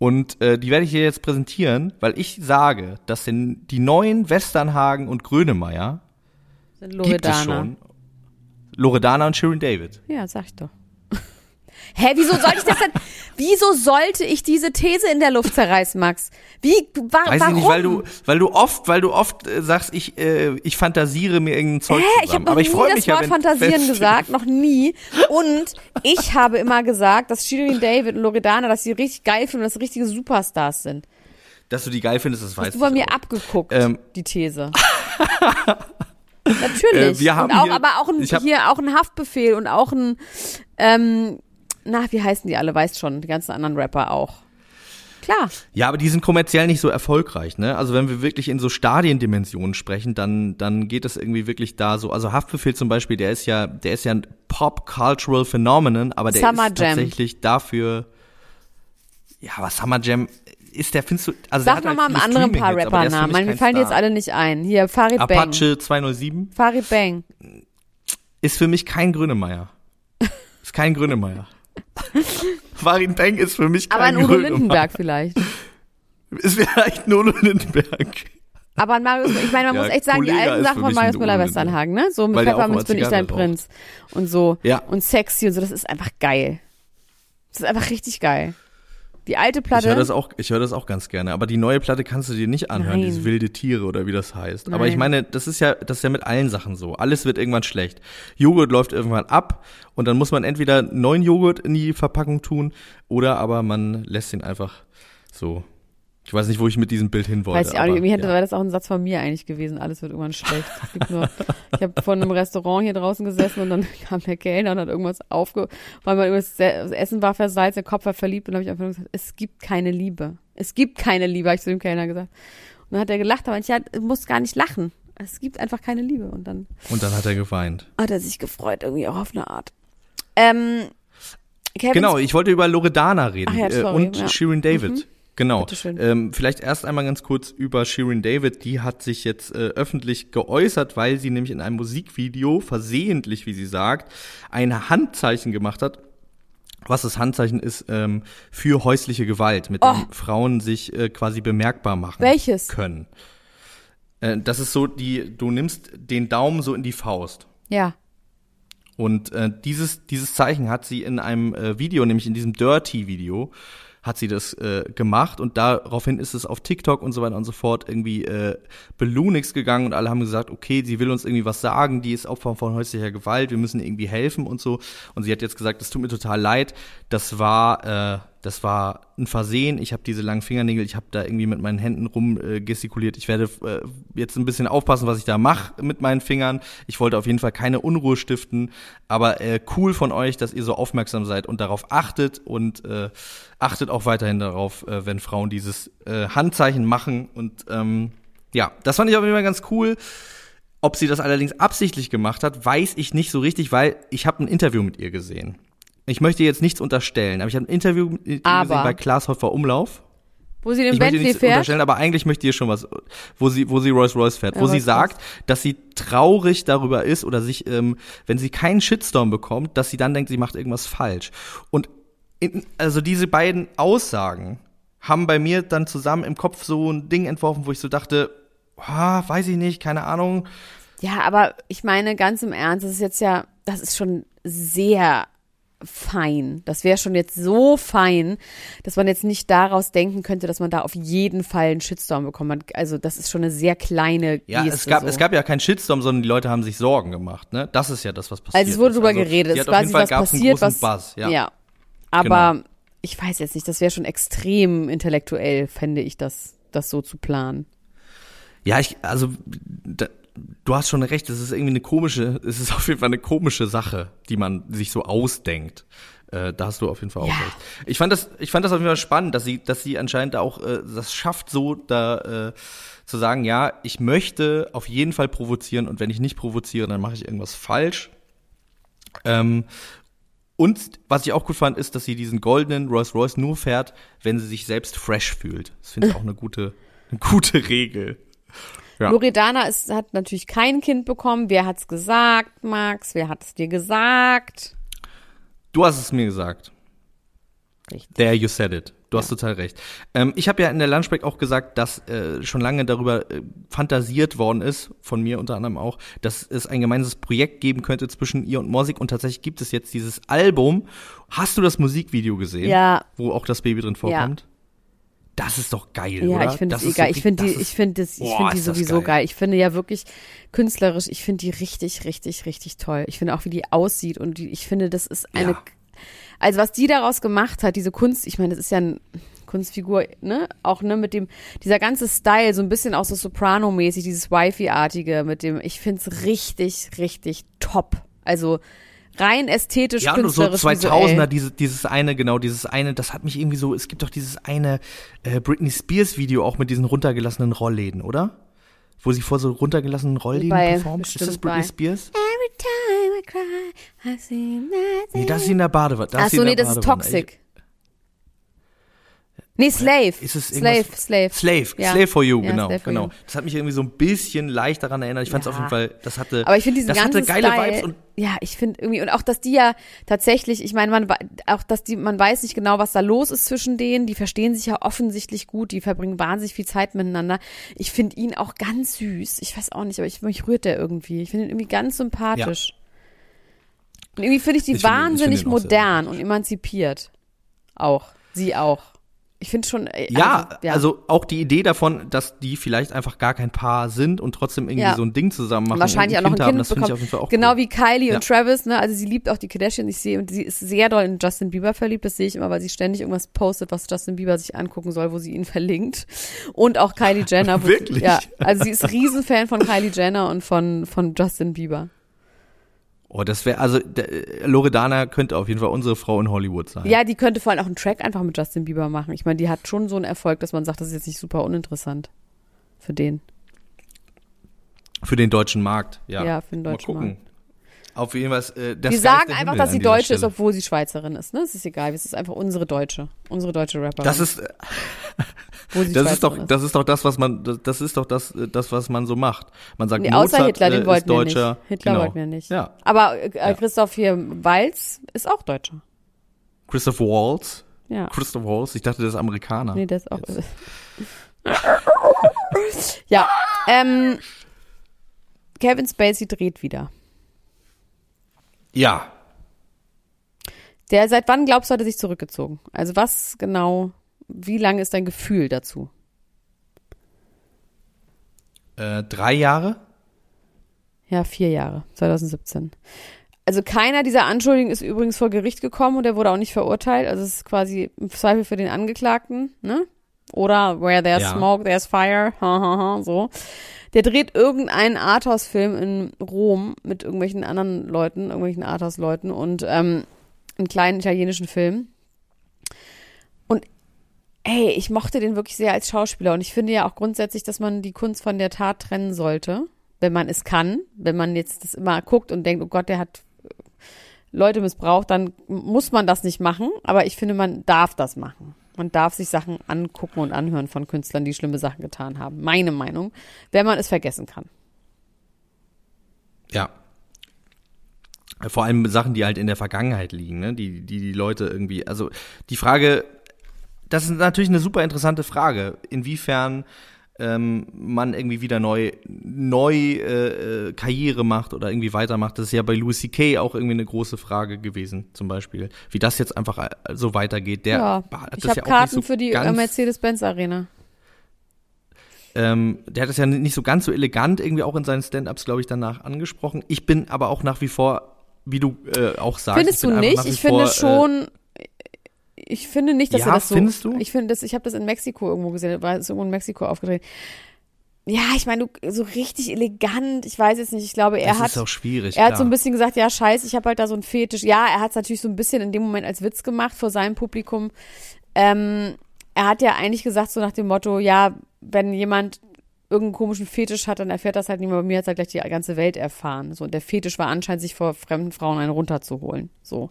Und äh, die werde ich dir jetzt präsentieren, weil ich sage, dass den, die neuen Westernhagen und Grönemeyer sind Loredana. Gibt es schon. Loredana und Shirin David. Ja, sag ich doch. Hä, wieso sollte ich das denn? Wieso sollte ich diese These in der Luft zerreißen, Max? Wie, wa- Weiß warum? Ich nicht, weil du, weil du oft, weil du oft äh, sagst, ich, äh, ich fantasiere mir irgendein Zeug Hä, zusammen. Ich habe nie freu das mich Wort ja, fantasieren gesagt, noch nie. Und ich habe immer gesagt, dass Shirin David und Loredana, dass sie richtig geil finden, dass sie richtige Superstars sind. Dass du die geil findest, das weißt du. Du von mir abgeguckt, ähm. die These. Natürlich. Äh, wir haben und auch, hier, aber auch ein, hab, hier auch ein Haftbefehl und auch ein, ähm, na, wie heißen die alle, weißt schon, die ganzen anderen Rapper auch. Klar. Ja, aber die sind kommerziell nicht so erfolgreich, ne? Also wenn wir wirklich in so Stadiendimensionen sprechen, dann, dann geht das irgendwie wirklich da so. Also Haftbefehl zum Beispiel, der ist ja, der ist ja ein Pop-Cultural Phenomenon, aber der Summer ist Jam. Tatsächlich dafür. Ja, aber Summer Jam ist der, findest du. Also sag nochmal einen anderen paar Rapper-Namen. Mir fallen die jetzt alle nicht ein. Hier, Farid Bang. Apache zwei null sieben. Farid Bang. Ist für mich kein Grönemeyer. Ist kein Grönemeyer. Farin Bang ist für mich kein Grönemeyer. Aber ein Udo Lindenberg vielleicht. Ist vielleicht ein Udo Lindenberg. Aber ein Marius, ich meine, man ja, muss echt sagen, Kollege die alten Sachen von Marius Müller-Westernhagen, ne? So mit Pfefferminz bin ich dein Prinz. Und so. Ja. Und sexy und so, das ist einfach geil. Das ist einfach richtig geil. Die alte Platte. Ich höre das auch, ich höre das auch ganz gerne. Aber die neue Platte kannst du dir nicht anhören, Nein. Diese wilde Tiere oder wie das heißt. Nein. Aber ich meine, das ist ja, das ist ja mit allen Sachen so. Alles wird irgendwann schlecht. Joghurt läuft irgendwann ab und dann muss man entweder neuen Joghurt in die Verpackung tun oder aber man lässt ihn einfach so. Ich weiß nicht, wo ich mit diesem Bild hin wollte. Weiß ich auch, aber, irgendwie ja. War das auch ein Satz von mir eigentlich gewesen. Alles wird irgendwann schlecht. Es gibt nur, ich habe vor einem Restaurant hier draußen gesessen und dann kam der Kellner und hat irgendwas aufge... Weil man irgendwas... Das Essen war versalzt, der Kopf war verliebt und habe ich einfach nur gesagt, es gibt keine Liebe. Es gibt keine Liebe, habe ich zu dem Kellner gesagt. Und dann hat er gelacht, aber ich muss gar nicht lachen. Es gibt einfach keine Liebe. Und dann, und dann hat er geweint. Hat er sich gefreut, irgendwie auch auf eine Art. Ähm, genau, ich wollte über Loredana reden. Ach ja, sorry, und ja. Shirin David. Mhm. Genau. Ähm, vielleicht erst einmal ganz kurz über Shirin David. Die hat sich jetzt äh, öffentlich geäußert, weil sie nämlich in einem Musikvideo versehentlich, wie sie sagt, ein Handzeichen gemacht hat. Was das Handzeichen ist, ähm, für häusliche Gewalt, mit oh. dem Frauen sich äh, quasi bemerkbar machen Welches? Können. Äh, das ist so, die, du nimmst den Daumen so in die Faust. Ja. Und äh, dieses, dieses Zeichen hat sie in einem äh, Video, nämlich in diesem Dirty-Video, hat sie das äh, gemacht, und daraufhin ist es auf TikTok und so weiter und so fort irgendwie äh, Belunix gegangen, und alle haben gesagt, okay, sie will uns irgendwie was sagen, die ist Opfer von häuslicher Gewalt, wir müssen irgendwie helfen und so. Und sie hat jetzt gesagt, das tut mir total leid, das war äh, das war ein Versehen, ich habe diese langen Fingernägel, ich habe da irgendwie mit meinen Händen rumgestikuliert, äh, ich werde äh, jetzt ein bisschen aufpassen, was ich da mache mit meinen Fingern, ich wollte auf jeden Fall keine Unruhe stiften, aber äh, cool von euch, dass ihr so aufmerksam seid und darauf achtet, und äh, achtet auch weiterhin darauf, äh, wenn Frauen dieses äh, Handzeichen machen, und ähm, ja, das fand ich auf jeden Fall ganz cool. Ob sie das allerdings absichtlich gemacht hat, weiß ich nicht so richtig, weil ich habe ein Interview mit ihr gesehen. Ich möchte jetzt nichts unterstellen, aber ich habe ein Interview mit ihr gesehen bei Klaas Häufer Umlauf. Wo sie den Bentley fährt? Ich möchte nichts unterstellen, aber eigentlich möchte ich schon was, wo sie, wo sie Rolls-Royce fährt, ja, wo sie sagt, dass sie traurig darüber ist oder sich, ähm, wenn sie keinen Shitstorm bekommt, dass sie dann denkt, sie macht irgendwas falsch. Und in, also diese beiden Aussagen haben bei mir dann zusammen im Kopf so ein Ding entworfen, wo ich so dachte, ah, weiß ich nicht, keine Ahnung. Ja, aber ich meine ganz im Ernst, das ist jetzt ja, das ist schon sehr fein. Das wäre schon jetzt so fein, dass man jetzt nicht daraus denken könnte, dass man da auf jeden Fall einen Shitstorm bekommen hat. Also das ist schon eine sehr kleine Geste. Ja, es gab, so. es gab ja keinen Shitstorm, sondern die Leute haben sich Sorgen gemacht. Ne? Das ist ja das, was passiert ist. Also es wurde drüber also, geredet. Es war was passiert, was Buzz, ja. ja. Aber genau. Ich weiß jetzt nicht, das wäre schon extrem intellektuell, fände ich, das, das so zu planen. Ja, ich, also da, du hast schon recht, es ist irgendwie eine komische, es ist auf jeden Fall eine komische Sache, die man sich so ausdenkt. Äh, da hast du auf jeden Fall auch ja. recht. Ich fand das, ich fand das auf jeden Fall spannend, dass sie, dass sie anscheinend auch äh, das schafft, so da äh, zu sagen, ja, ich möchte auf jeden Fall provozieren, und wenn ich nicht provoziere, dann mache ich irgendwas falsch. Ähm, und was ich auch gut fand, ist, dass sie diesen goldenen Rolls-Royce nur fährt, wenn sie sich selbst fresh fühlt. Das finde ich auch eine gute, eine gute Regel. Ja. Loredana ist, hat natürlich kein Kind bekommen. Wer hat's gesagt, Max? Wer hat's dir gesagt? Du hast es mir gesagt. Richtig. There you said it. Du ja. hast total recht. Ähm, ich habe ja in der Lunchbreak auch gesagt, dass äh, schon lange darüber äh, fantasiert worden ist, von mir unter anderem auch, dass es ein gemeinsames Projekt geben könnte zwischen ihr und Morsig. Und tatsächlich gibt es jetzt dieses Album. Hast du das Musikvideo gesehen? Ja. Wo auch das Baby drin vorkommt? Ja. Das ist doch geil, ja, oder? Ja, ich finde es egal. Ich finde die, ich finde das, ich finde die sowieso geil. geil. Ich finde ja wirklich künstlerisch, ich finde die richtig, richtig, richtig toll. Ich finde auch, wie die aussieht, und die, ich finde, das ist eine, ja. also was die daraus gemacht hat, diese Kunst, ich meine, das ist ja eine Kunstfigur, ne? Auch, ne, mit dem, dieser ganze Style, so ein bisschen auch so Soprano-mäßig, dieses Wifey-artige mit dem, ich finde es richtig, richtig top. Also, rein ästhetisch, ja, künstlerisch, so zweitausender, diese, dieses eine, genau, dieses eine, das hat mich irgendwie so, es gibt doch dieses eine äh, Britney Spears Video auch mit diesen runtergelassenen Rollläden, oder? Wo sie vor so runtergelassenen Rollläden bei, performt. Ist das Britney bei. Spears? Every time I cry, I see nothing. Nee, das ist in der Badewanne. Ach so, nee, das ist Toxic. Nee, Slave. Ist es Slave, Slave. Slave, ja. Slave for You, ja, genau. For genau. You. Das hat mich irgendwie so ein bisschen leicht daran erinnert. Ich fand es ja. auf jeden Fall, das hatte, aber ich find diesen das ganzen hatte geile Style, Vibes. Und ja, ich finde irgendwie, und auch, dass die ja tatsächlich, ich meine, man auch, dass die, man weiß nicht genau, was da los ist zwischen denen. Die verstehen sich ja offensichtlich gut. Die verbringen wahnsinnig viel Zeit miteinander. Ich finde ihn auch ganz süß. Ich weiß auch nicht, aber ich, mich rührt der irgendwie. Ich finde ihn irgendwie ganz sympathisch. Ja. Und irgendwie finde ich die ich wahnsinnig find, ich find modern und emanzipiert. Auch. Sie auch. Ich finde schon. Also, ja, ja, also auch die Idee davon, dass die vielleicht einfach gar kein Paar sind und trotzdem irgendwie ja. so ein Ding zusammen machen. Wahrscheinlich und ein auch noch ein Kind haben, das bekommen. Ich auf jeden Fall auch genau cool. wie Kylie ja. und Travis, ne? Also sie liebt auch die Kardashians. Ich sehe, und sie ist sehr doll in Justin Bieber verliebt. Das sehe ich immer, weil sie ständig irgendwas postet, was Justin Bieber sich angucken soll, wo sie ihn verlinkt. Und auch Kylie Jenner. Wo Wirklich? Sie, ja. Also sie ist Riesenfan von Kylie Jenner und von, von Justin Bieber. Oh, das wäre, also der, Loredana könnte auf jeden Fall unsere Frau in Hollywood sein. Ja, die könnte vor allem auch einen Track einfach mit Justin Bieber machen. Ich meine, die hat schon so einen Erfolg, dass man sagt, das ist jetzt nicht super uninteressant für den. Für den deutschen Markt, ja. Ja, für den deutschen Markt. Mal gucken. Auf jeden Fall, äh, das wir sagen einfach, dass sie Deutsche Stelle ist, obwohl sie Schweizerin ist. Ne, es ist egal, es ist einfach unsere Deutsche, unsere deutsche Rapperin. Das ist, das ist doch, ist. das ist doch das, was man, das, das ist doch das, das, was man so macht. Man sagt, nee, außer Mozart, Hitler, den äh, wollten wir nicht. Hitler genau. wollten wir nicht. Ja. Aber äh, ja. Christoph hier Waltz ist auch Deutscher. Christoph Waltz. Ja. Christoph Waltz. Ich dachte, der ist Amerikaner. Nee, der ist auch. Ja. Ähm, Kevin Spacey dreht wieder. Ja. Der, seit wann glaubst du, hat er sich zurückgezogen? Also was genau, wie lange ist dein Gefühl dazu? Äh, drei Jahre? Ja, vier Jahre, zwanzig siebzehn. Also keiner dieser Anschuldigungen ist übrigens vor Gericht gekommen und er wurde auch nicht verurteilt. Also es ist quasi im Zweifel für den Angeklagten, ne? Oder where there's ja. smoke, there's fire, so. Der dreht irgendeinen Arthouse-Film in Rom mit irgendwelchen anderen Leuten, irgendwelchen Arthouse-Leuten und ähm, einen kleinen italienischen Film. Und hey, ich mochte den wirklich sehr als Schauspieler und ich finde ja auch grundsätzlich, dass man die Kunst von der Tat trennen sollte, wenn man es kann. Wenn man jetzt das immer guckt und denkt, oh Gott, der hat Leute missbraucht, dann muss man das nicht machen, aber ich finde, man darf das machen. Man darf sich Sachen angucken und anhören von Künstlern, die schlimme Sachen getan haben. Meine Meinung, wenn man es vergessen kann. Ja. Vor allem Sachen, die halt in der Vergangenheit liegen, ne? Die, die die Leute irgendwie, also die Frage, das ist natürlich eine super interessante Frage, inwiefern ähm, man irgendwie wieder neu, neu äh, Karriere macht oder irgendwie weitermacht. Das ist ja bei Louis C K auch irgendwie eine große Frage gewesen, zum Beispiel. Wie das jetzt einfach so weitergeht. Der ja, hat ich habe ja Karten so für die Mercedes-Benz-Arena. Ähm, der hat das ja nicht so ganz so elegant irgendwie auch in seinen Stand-Ups, glaube ich, danach angesprochen. Ich bin aber auch nach wie vor, wie du äh, auch sagst. Findest du nicht? Ich finde vor, schon... Äh, Ich finde nicht, dass ja, er das so. Findest du? Ich finde, das, ich habe das in Mexiko irgendwo gesehen, war es irgendwo in Mexiko aufgedreht. Ja, ich meine, so richtig elegant, ich weiß jetzt nicht, ich glaube, er das hat. Das ist auch schwierig. Er klar. hat so ein bisschen gesagt, ja, scheiße, ich habe halt da so einen Fetisch. Ja, er hat es natürlich so ein bisschen in dem Moment als Witz gemacht vor seinem Publikum. Ähm, er hat ja eigentlich gesagt, so nach dem Motto, ja, wenn jemand irgendeinen komischen Fetisch hat, dann erfährt das halt niemand. Bei mir hat es halt gleich die ganze Welt erfahren. So, und der Fetisch war anscheinend, sich vor fremden Frauen einen runterzuholen. So.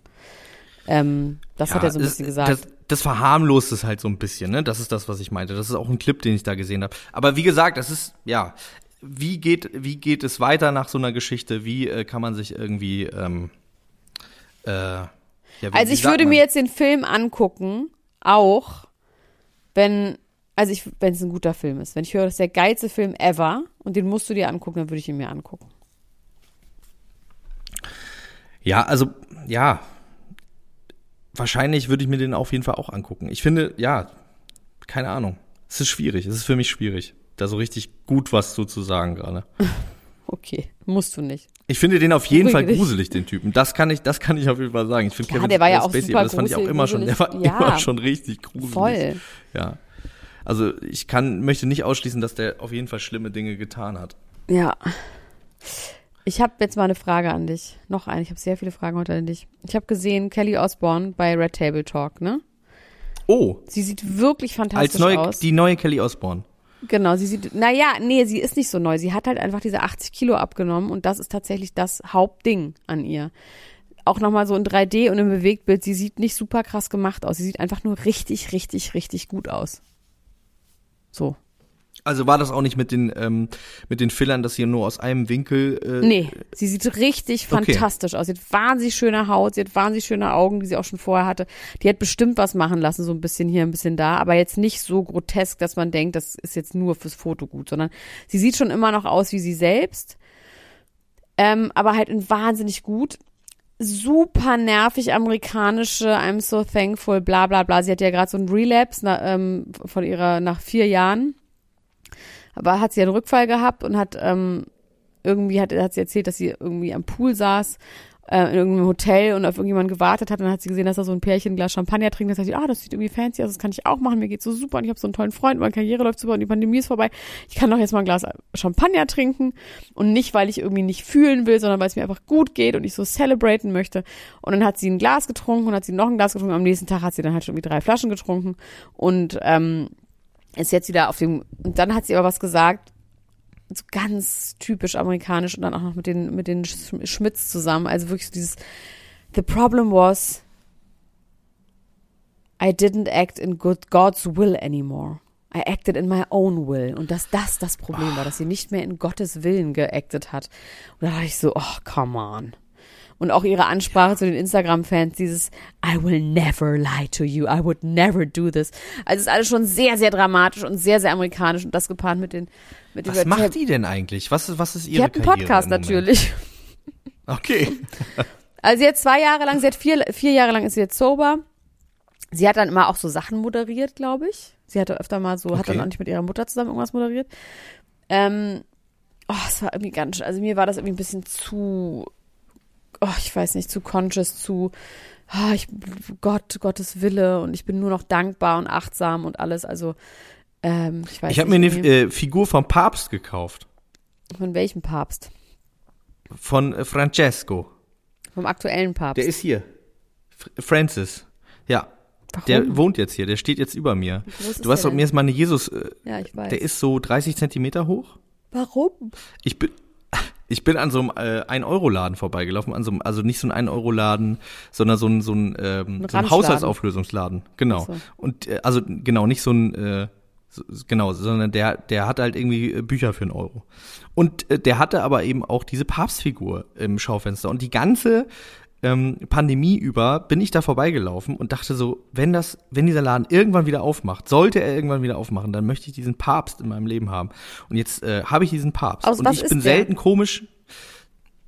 Ähm, das ja, hat er so ein bisschen das, gesagt. Das, das verharmlost es halt so ein bisschen, ne? Das ist das, was ich meinte. Das ist auch ein Clip, den ich da gesehen habe. Aber wie gesagt, das ist, ja, wie geht, wie geht es weiter nach so einer Geschichte? Wie äh, kann man sich irgendwie, ähm, äh, ja, wie, also ich würde man? mir jetzt den Film angucken, auch, wenn, also ich, wenn es ein guter Film ist. Wenn ich höre, das ist der geilste Film ever und den musst du dir angucken, dann würde ich ihn mir angucken. Ja, also, ja. Wahrscheinlich würde ich mir den auf jeden Fall auch angucken. Ich finde, ja, keine Ahnung. Es ist schwierig. Es ist für mich schwierig, da so richtig gut was zu, zu sagen gerade. Okay, musst du nicht. Ich finde den auf jeden Fall gruselig, den Typen. Das kann ich, das kann ich auf jeden Fall sagen. Ich finde Kevin Spacey, aber das fand ich auch immer schon, der war immer schon richtig gruselig. Voll. Ja. Also ich kann, möchte nicht ausschließen, dass der auf jeden Fall schlimme Dinge getan hat. Ja. Ich habe jetzt mal eine Frage an dich. Noch eine. Ich habe sehr viele Fragen heute an dich. Ich habe gesehen, Kelly Osbourne bei Red Table Talk, ne? Oh. Sie sieht wirklich fantastisch als neue, aus. Die neue Kelly Osbourne. Genau, sie sieht, naja, nee, sie ist nicht so neu. Sie hat halt einfach diese achtzig Kilo abgenommen und das ist tatsächlich das Hauptding an ihr. Auch nochmal so in drei D und im Bewegtbild. Sie sieht nicht super krass gemacht aus. Sie sieht einfach nur richtig, richtig, richtig gut aus. So. Also war das auch nicht mit den ähm, mit den Fillern, dass sie nur aus einem Winkel... Äh nee, sie sieht richtig okay. fantastisch aus. Sie hat wahnsinnig schöne Haut, sie hat wahnsinnig schöne Augen, die sie auch schon vorher hatte. Die hat bestimmt was machen lassen, so ein bisschen hier, ein bisschen da, aber jetzt nicht so grotesk, dass man denkt, das ist jetzt nur fürs Foto gut, sondern sie sieht schon immer noch aus wie sie selbst, ähm, aber halt in wahnsinnig gut. Super nervig amerikanische, I'm so thankful, bla bla bla. Sie hatte ja gerade so einen Relapse na, ähm, von ihrer nach vier Jahren. Aber hat sie einen Rückfall gehabt und hat ähm, irgendwie hat, hat sie erzählt, dass sie irgendwie am Pool saß in irgendeinem Hotel und auf irgendjemanden gewartet hat, und dann hat sie gesehen, dass da so ein Pärchen ein Glas Champagner trinkt, dann hat sie, ah, das sieht irgendwie fancy aus, das kann ich auch machen, mir geht's so super und ich habe so einen tollen Freund, meine Karriere läuft super und die Pandemie ist vorbei, ich kann doch jetzt mal ein Glas Champagner trinken, und nicht, weil ich irgendwie nicht fühlen will, sondern weil es mir einfach gut geht und ich so celebraten möchte. Und dann hat sie ein Glas getrunken und hat sie noch ein Glas getrunken, am nächsten Tag hat sie dann halt schon irgendwie drei Flaschen getrunken und ähm, ist jetzt wieder auf dem, und dann hat sie aber was gesagt, so ganz typisch amerikanisch, und dann auch noch mit den, mit den Schmitz zusammen. Also wirklich so dieses, the problem was, I didn't act in good God's will anymore. I acted in my own will. Und dass das das Problem war, dass sie nicht mehr in Gottes Willen geactet hat. Und da dachte ich so, oh, come on. Und auch ihre Ansprache zu den Instagram-Fans, dieses I will never lie to you, I would never do this. Also es ist alles schon sehr, sehr dramatisch und sehr, sehr amerikanisch, und das gepaart mit den... Mit was macht die denn eigentlich? Was ist, was ist ihre Karriere? Die hat einen Podcast natürlich. Okay. Also sie hat zwei Jahre lang, sie hat vier, vier Jahre lang ist sie jetzt sober. Sie hat dann immer auch so Sachen moderiert, glaube ich. Sie hatte öfter mal so, okay. Hat dann auch nicht mit ihrer Mutter zusammen irgendwas moderiert. Ähm, oh, es war irgendwie ganz, also mir war das irgendwie ein bisschen zu... oh, ich weiß nicht, zu conscious, zu oh, ich, Gott, Gottes Wille, und ich bin nur noch dankbar und achtsam und alles, also ähm, ich weiß ich hab nicht. Ich habe mir eine äh, Figur vom Papst gekauft. Von welchem Papst? Von äh, Francesco. Vom aktuellen Papst? Der ist hier. F- Francis, ja. Warum? Der wohnt jetzt hier, der steht jetzt über mir. Du hast doch mir jetzt mal eine Jesus, äh, ja, ich weiß. Der ist so dreißig Zentimeter hoch. Warum? Ich bin... Ich bin an so einem äh, ein-Euro-Laden vorbeigelaufen, an so einem, also nicht so ein ein-Euro-Laden, sondern so ein so ein, ähm, ein so ein Haushaltsauflösungsladen, genau. So. Und äh, also genau nicht so ein, äh, so, genau, sondern der der hat halt irgendwie Bücher für einen Euro. Und äh, der hatte aber eben auch diese Papstfigur im Schaufenster. Und die ganze ähm, Pandemie über bin ich da vorbeigelaufen und dachte so, wenn das, wenn dieser Laden irgendwann wieder aufmacht, sollte er irgendwann wieder aufmachen, dann möchte ich diesen Papst in meinem Leben haben. Und jetzt äh, habe ich diesen Papst. Aus und was ich ist bin der? Selten komisch.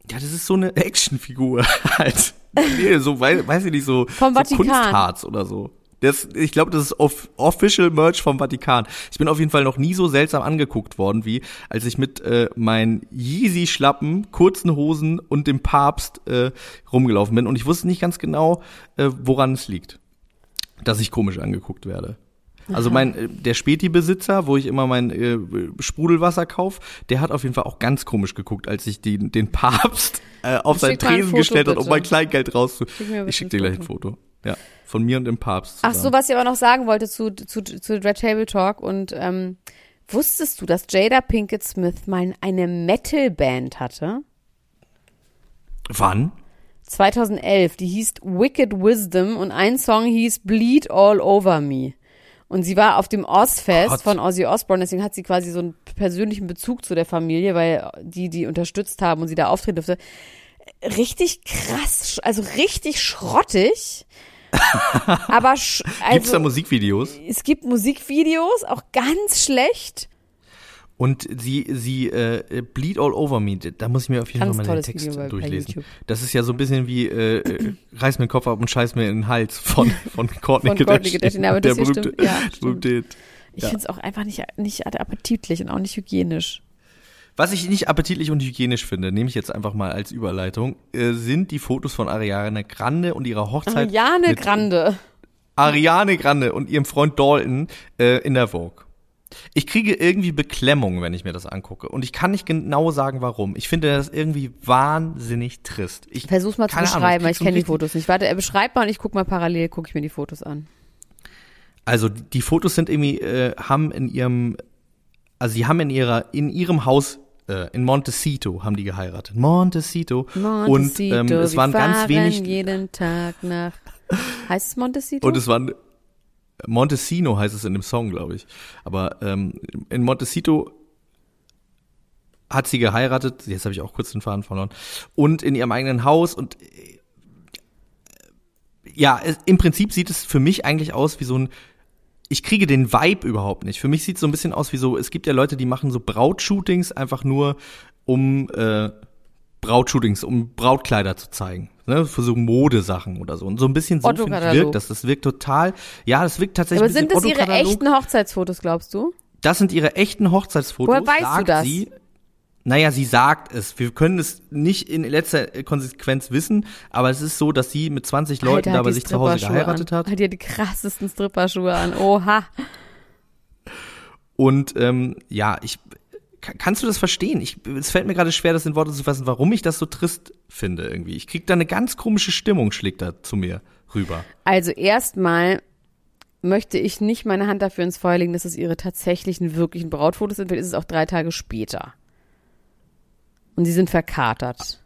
Ja, das ist so eine Actionfigur halt. Nee, so weiß, weiß ich nicht, so, vom so Kunstharz oder so. Das, ich glaube, das ist off- Official Merch vom Vatikan. Ich bin auf jeden Fall noch nie so seltsam angeguckt worden, wie als ich mit äh, meinen Yeezy-Schlappen, kurzen Hosen und dem Papst äh, rumgelaufen bin. Und ich wusste nicht ganz genau, äh, woran es liegt, dass ich komisch angeguckt werde. Also mein, der Späti-Besitzer, wo ich immer mein äh, Sprudelwasser kaufe, der hat auf jeden Fall auch ganz komisch geguckt, als ich den, den Papst äh, auf ich seinen Tresen gestellt hat, um mein Kleingeld rauszuholen. Ich schicke dir gleich ein Foto. Ja, von mir und dem Papst zusammen. Ach so, was ich aber noch sagen wollte zu, zu, zu Red Table Talk. Und ähm, wusstest du, dass Jada Pinkett Smith mal eine Metal-Band hatte? Wann? zweitausendelf. Die hieß Wicked Wisdom und ein Song hieß Bleed All Over Me. Und sie war auf dem Ozfest Gott. Von Ozzy Osbourne, deswegen hat sie quasi so einen persönlichen Bezug zu der Familie, weil die die unterstützt haben und sie da auftreten durfte. Richtig krass, also richtig schrottig. Aber sch- also, gibt's da Musikvideos? Es gibt Musikvideos, auch ganz schlecht. Und sie, sie äh, Bleed All Over Me, da muss ich mir auf jeden Fall mal den Text Video durchlesen. Das ist ja so ein bisschen wie äh, äh, reiß mir den Kopf ab und scheiß mir in den Hals von von Courtney Kardashian, der berühmte. Ja, berühmte. Ich ja. finde es auch einfach nicht, nicht appetitlich und auch nicht hygienisch. Was ich nicht appetitlich und hygienisch finde, nehme ich jetzt einfach mal als Überleitung, äh, sind die Fotos von Ariana Grande und ihrer Hochzeit. Ariana Grande. Ariana Grande und ihrem Freund Dalton äh, in der Vogue. Ich kriege irgendwie Beklemmung, wenn ich mir das angucke. Und ich kann nicht genau sagen, warum. Ich finde das irgendwie wahnsinnig trist. Ich versuch's mal zu beschreiben, weil ich kenne die Fotos nicht. Warte, er beschreibt mal und ich guck mal parallel, gucke ich mir die Fotos an. Also die Fotos sind irgendwie, äh, haben in ihrem, also sie haben in ihrer, in ihrem Haus, äh, in Montecito haben die geheiratet. Montecito. Montecito. Und ähm, es waren ganz wenig. Jeden Tag nach. Heißt es Montecito? Und es waren. Montecino heißt es in dem Song, glaube ich. Aber ähm, in Montecito hat sie geheiratet. Jetzt habe ich auch kurz den Faden verloren. Und in ihrem eigenen Haus. Und äh, ja, es, im Prinzip sieht es für mich eigentlich aus wie so ein, ich kriege den Vibe überhaupt nicht. Für mich sieht es so ein bisschen aus wie so, es gibt ja Leute, die machen so Brautshootings einfach nur, um äh, Brautshootings, um Brautkleider zu zeigen. Ne, für so Modesachen oder so. Und so ein bisschen so wirkt das. Das wirkt total, ja, das wirkt tatsächlich ein bisschen. Aber sind das ihre echten Hochzeitsfotos, glaubst du? Das sind ihre echten Hochzeitsfotos. Woher weißt du das? Sie, Naja, sie sagt es. Wir können es nicht in letzter Konsequenz wissen, aber es ist so, dass sie mit zwanzig Leuten Alter, da bei sich zu Hause geheiratet an. hat. Hat ja die krassesten Stripperschuhe an. Oha. Und ähm, ja, ich kannst du das verstehen? Ich, es fällt mir gerade schwer, das in Worte zu fassen, warum ich das so trist finde irgendwie. Ich kriege da eine ganz komische Stimmung, schlägt da zu mir rüber. Also erstmal möchte ich nicht meine Hand dafür ins Feuer legen, dass es ihre tatsächlichen, wirklichen Brautfotos sind, weil es ist auch drei Tage später. Und sie sind verkatert.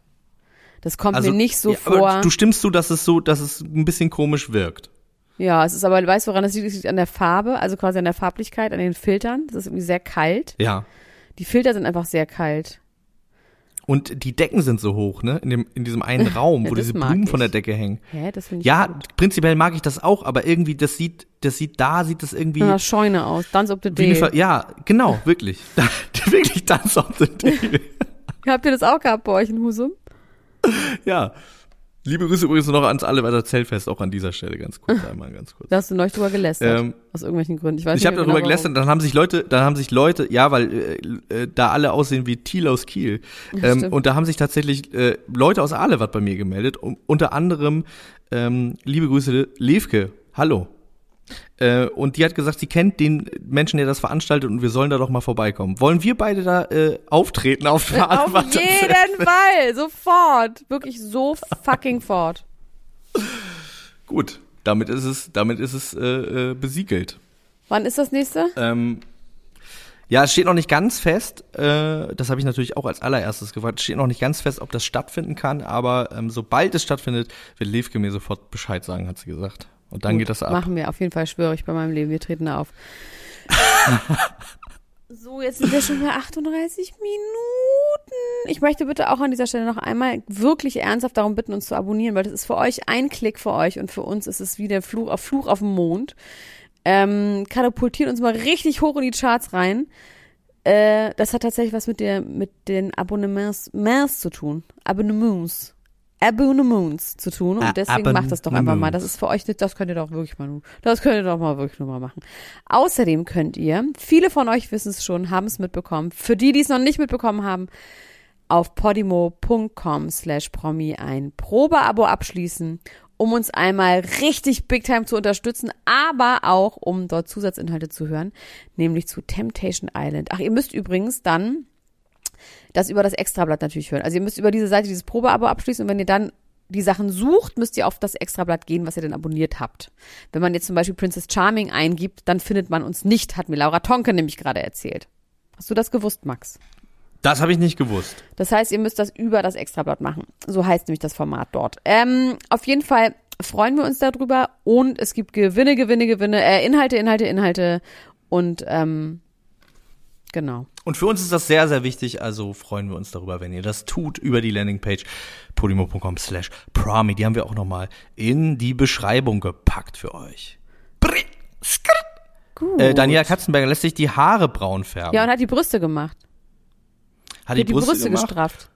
Das kommt also, mir nicht so ja, vor. Aber du stimmst zu, dass es so, dass es ein bisschen komisch wirkt. Ja, es ist aber, weißt du, woran das liegt? Es liegt an der Farbe, also quasi an der Farblichkeit, an den Filtern. Das ist irgendwie sehr kalt. Ja. Die Filter sind einfach sehr kalt. Und die Decken sind so hoch, ne? In dem, in diesem einen Raum, ja, wo diese Blumen ich. von der Decke hängen. Hä, das finde ich Ja, gut. Prinzipiell mag ich das auch, aber irgendwie, das sieht, das sieht da, sieht das irgendwie. Nach einer Scheune aus. Dance of the Day. Ver- ja, genau, wirklich. Wirklich Dance of the Day. Habt ihr das auch gehabt bei euch in Husum? Ja. Liebe Grüße übrigens noch ans Alleweiter Zeltfest, auch an dieser Stelle ganz kurz einmal ganz kurz. Da hast du neulich drüber gelästert, ähm, aus irgendwelchen Gründen. Ich weiß nicht. Ich habe darüber genau gelästert, dann haben sich Leute, dann haben sich Leute, ja, weil äh, äh, da alle aussehen wie Thiel aus Kiel. Ähm, und da haben sich tatsächlich äh, Leute aus Alewatt bei mir gemeldet, um, unter anderem ähm, liebe Grüße Levke. Hallo. Äh, und die hat gesagt, sie kennt den Menschen, der das veranstaltet und wir sollen da doch mal vorbeikommen. Wollen wir beide da äh, auftreten auf der Art? Auf jeden Fall, sofort, wirklich so fucking fort. Gut, damit ist es, damit ist es äh, äh, besiegelt. Wann ist das nächste? Ähm, ja, es steht noch nicht ganz fest. Äh, das habe ich natürlich auch als allererstes gefragt. Es steht noch nicht ganz fest, ob das stattfinden kann, aber ähm, sobald es stattfindet, wird Levke mir sofort Bescheid sagen, hat sie gesagt. Und dann Gut, geht das ab. Machen wir auf jeden Fall, schwöre ich bei meinem Leben. Wir treten da auf. So, jetzt sind wir schon bei achtunddreißig Minuten. Ich möchte bitte auch an dieser Stelle noch einmal wirklich ernsthaft darum bitten, uns zu abonnieren, weil das ist für euch ein Klick für euch und für uns ist es wie der Fluch auf, Fluch auf dem Mond. Ähm, katapultiert uns mal richtig hoch in die Charts rein. Äh, das hat tatsächlich was mit, der, mit den Abonnements Mers zu tun. Abonnements. Abonnements zu tun und deswegen macht das doch einfach mal. Das ist für euch nicht, das könnt ihr doch wirklich mal, das könnt ihr doch mal wirklich nur mal machen. Außerdem könnt ihr, viele von euch wissen es schon, haben es mitbekommen. Für die, die es noch nicht mitbekommen haben, auf podimo.com slash promi ein Probeabo abschließen, um uns einmal richtig big time zu unterstützen, aber auch, um dort Zusatzinhalte zu hören, nämlich zu Temptation Island. Ach, ihr müsst übrigens dann das über das Extrablatt natürlich hören. Also ihr müsst über diese Seite dieses Probeabo abschließen und wenn ihr dann die Sachen sucht, müsst ihr auf das Extrablatt gehen, was ihr dann abonniert habt. Wenn man jetzt zum Beispiel Princess Charming eingibt, dann findet man uns nicht, hat mir Laura Tonke nämlich gerade erzählt. Hast du das gewusst, Max? Das habe ich nicht gewusst. Das heißt, ihr müsst das über das Extrablatt machen. So heißt nämlich das Format dort. Ähm, auf jeden Fall freuen wir uns darüber und es gibt Gewinne, Gewinne, Gewinne, äh, Inhalte, Inhalte, Inhalte und ähm, genau. Und für uns ist das sehr, sehr wichtig, also freuen wir uns darüber, wenn ihr das tut, über die Landingpage podimo.com slash promi. Die haben wir auch nochmal in die Beschreibung gepackt für euch. Gut. Äh, Daniela Katzenberger lässt sich die Haare braun färben. Ja, und hat die Brüste gemacht. Hat die, die Brüste, Brüste gemacht? gestrafft.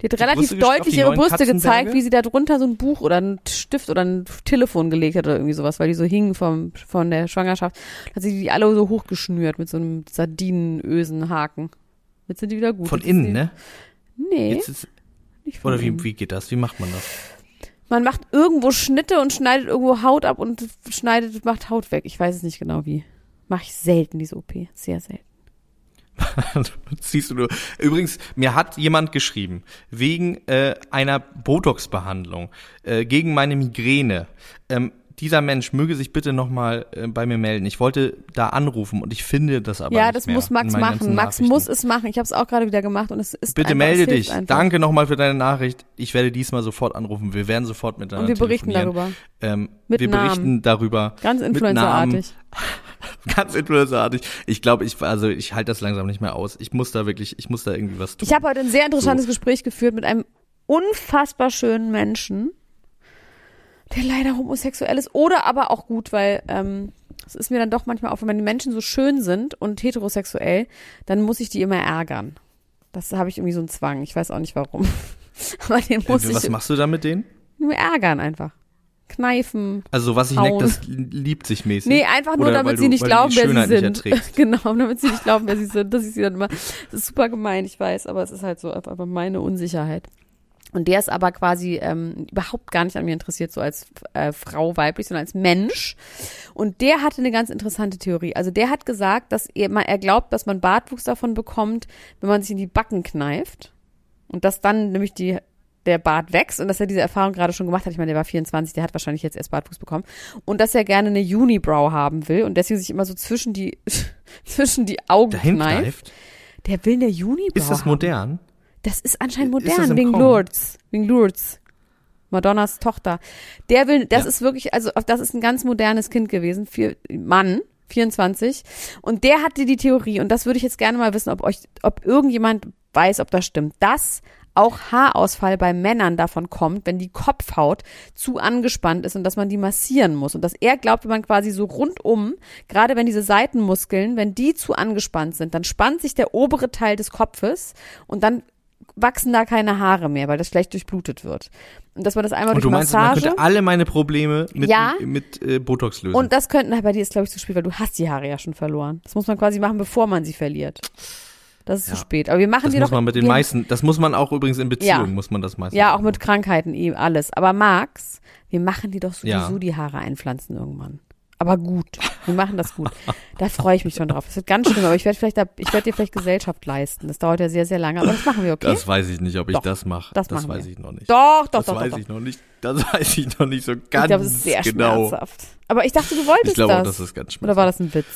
Die hat die relativ Brüste deutlich ihre Brüste gezeigt, wie sie da drunter so ein Buch oder einen Stift oder ein Telefon gelegt hat oder irgendwie sowas, weil die so hingen vom, von der Schwangerschaft. Da hat sie die alle so hochgeschnürt mit so einem Sardinenösenhaken. Jetzt sind die wieder gut. Von innen, die, ne? Nee. Jetzt ist, nicht von oder wie, wie geht das? Wie macht man das? Man macht irgendwo Schnitte und schneidet irgendwo Haut ab und schneidet, macht Haut weg. Ich weiß es nicht genau wie. Mache ich selten diese O P. Sehr selten. Siehst du nur. Übrigens, mir hat jemand geschrieben, wegen äh, einer Botox-Behandlung, äh, gegen meine Migräne. Ähm, dieser Mensch möge sich bitte nochmal äh, bei mir melden. Ich wollte da anrufen und ich finde das aber ja, nicht das mehr. Ja, das muss Max machen. Max muss es machen. Ich habe es auch gerade wieder gemacht und es ist bitte einfach, melde dich. Einfach. Danke nochmal für deine Nachricht. Ich werde diesmal sofort anrufen. Wir werden sofort miteinander telefonieren. Und wir berichten darüber. Ähm, mit wir Namen. berichten darüber. Ganz influencerartig. Ganz influencerartig. Ich glaube, ich also ich halte das langsam nicht mehr aus. Ich muss da wirklich, ich muss da irgendwie was tun. Ich habe heute ein sehr interessantes so. Gespräch geführt mit einem unfassbar schönen Menschen, der leider homosexuell ist oder aber auch gut, weil ähm, es ist mir dann doch manchmal auf, wenn die Menschen so schön sind und heterosexuell, dann muss ich die immer ärgern. Das habe ich irgendwie so einen Zwang. Ich weiß auch nicht warum. Aber den muss äh, was ich. Was machst du da mit denen? Nur ärgern einfach. Kneifen. Also was ich neck, das liebt sich mäßig. Nee, einfach nur, Oder damit sie du, nicht glauben, wer sie sind. Genau, damit sie nicht glauben, wer sie sind. Das ist sie dann immer. Das ist super gemein, ich weiß, aber es ist halt so aber meine Unsicherheit. Und der ist aber quasi ähm, überhaupt gar nicht an mir interessiert, so als äh, Frau weiblich, sondern als Mensch. Und der hatte eine ganz interessante Theorie. Also der hat gesagt, dass er, er glaubt, dass man Bartwuchs davon bekommt, wenn man sich in die Backen kneift. Und dass dann nämlich die, der Bart wächst und dass er diese Erfahrung gerade schon gemacht hat. Ich meine, der war vierundzwanzig, der hat wahrscheinlich jetzt erst Bartwuchs bekommen. Und dass er gerne eine Unibrow haben will und deswegen sich immer so zwischen die, zwischen die Augen Dahin kneift. kneift. Der will eine Unibrow. Ist das modern? Haben. Das ist anscheinend modern, ist wegen Kommen? Lourdes, wegen Lourdes, Madonnas Tochter. Der will, das ja. ist wirklich, also das ist ein ganz modernes Kind gewesen, vier, Mann, vierundzwanzig. Und der hatte die Theorie, und das würde ich jetzt gerne mal wissen, ob euch, ob irgendjemand weiß, ob das stimmt, dass auch Haarausfall bei Männern davon kommt, wenn die Kopfhaut zu angespannt ist und dass man die massieren muss. Und dass er glaubt, wenn man quasi so rundum, gerade wenn diese Seitenmuskeln, wenn die zu angespannt sind, dann spannt sich der obere Teil des Kopfes und dann wachsen da keine Haare mehr, weil das schlecht durchblutet wird. Und dass man das einmal und durch Massage... Und du meinst, man könnte alle meine Probleme mit, ja, mit, mit äh, Botox lösen. Und das könnten, bei dir ist, glaube ich, zu spät, weil du hast die Haare ja schon verloren. Das muss man quasi machen, bevor man sie verliert. Das ist ja zu spät. Aber wir machen das dir muss doch... Man mit den meisten, das muss man auch übrigens in Beziehungen, ja. muss man das meistens Ja, auch machen. Mit Krankheiten eben, alles. Aber Max, wir machen dir doch sowieso ja. die Haare einpflanzen irgendwann. Aber gut, wir machen das gut. Da freue ich mich schon drauf. Es wird ganz schlimm, aber ich werde vielleicht, da, ich werde dir vielleicht Gesellschaft leisten. Das dauert ja sehr, sehr lange, aber das machen wir, okay? Das weiß ich nicht, ob ich doch, das mache. Das, das weiß wir. ich noch nicht. Doch, doch, das doch. Das weiß doch, ich doch. noch nicht. Das weiß ich noch nicht so ganz genau. Ich glaube, es ist sehr genau. schmerzhaft. Aber ich dachte, du wolltest ich glaub, das. Ich glaube, das ist ganz schmerzhaft. Oder war das ein Witz?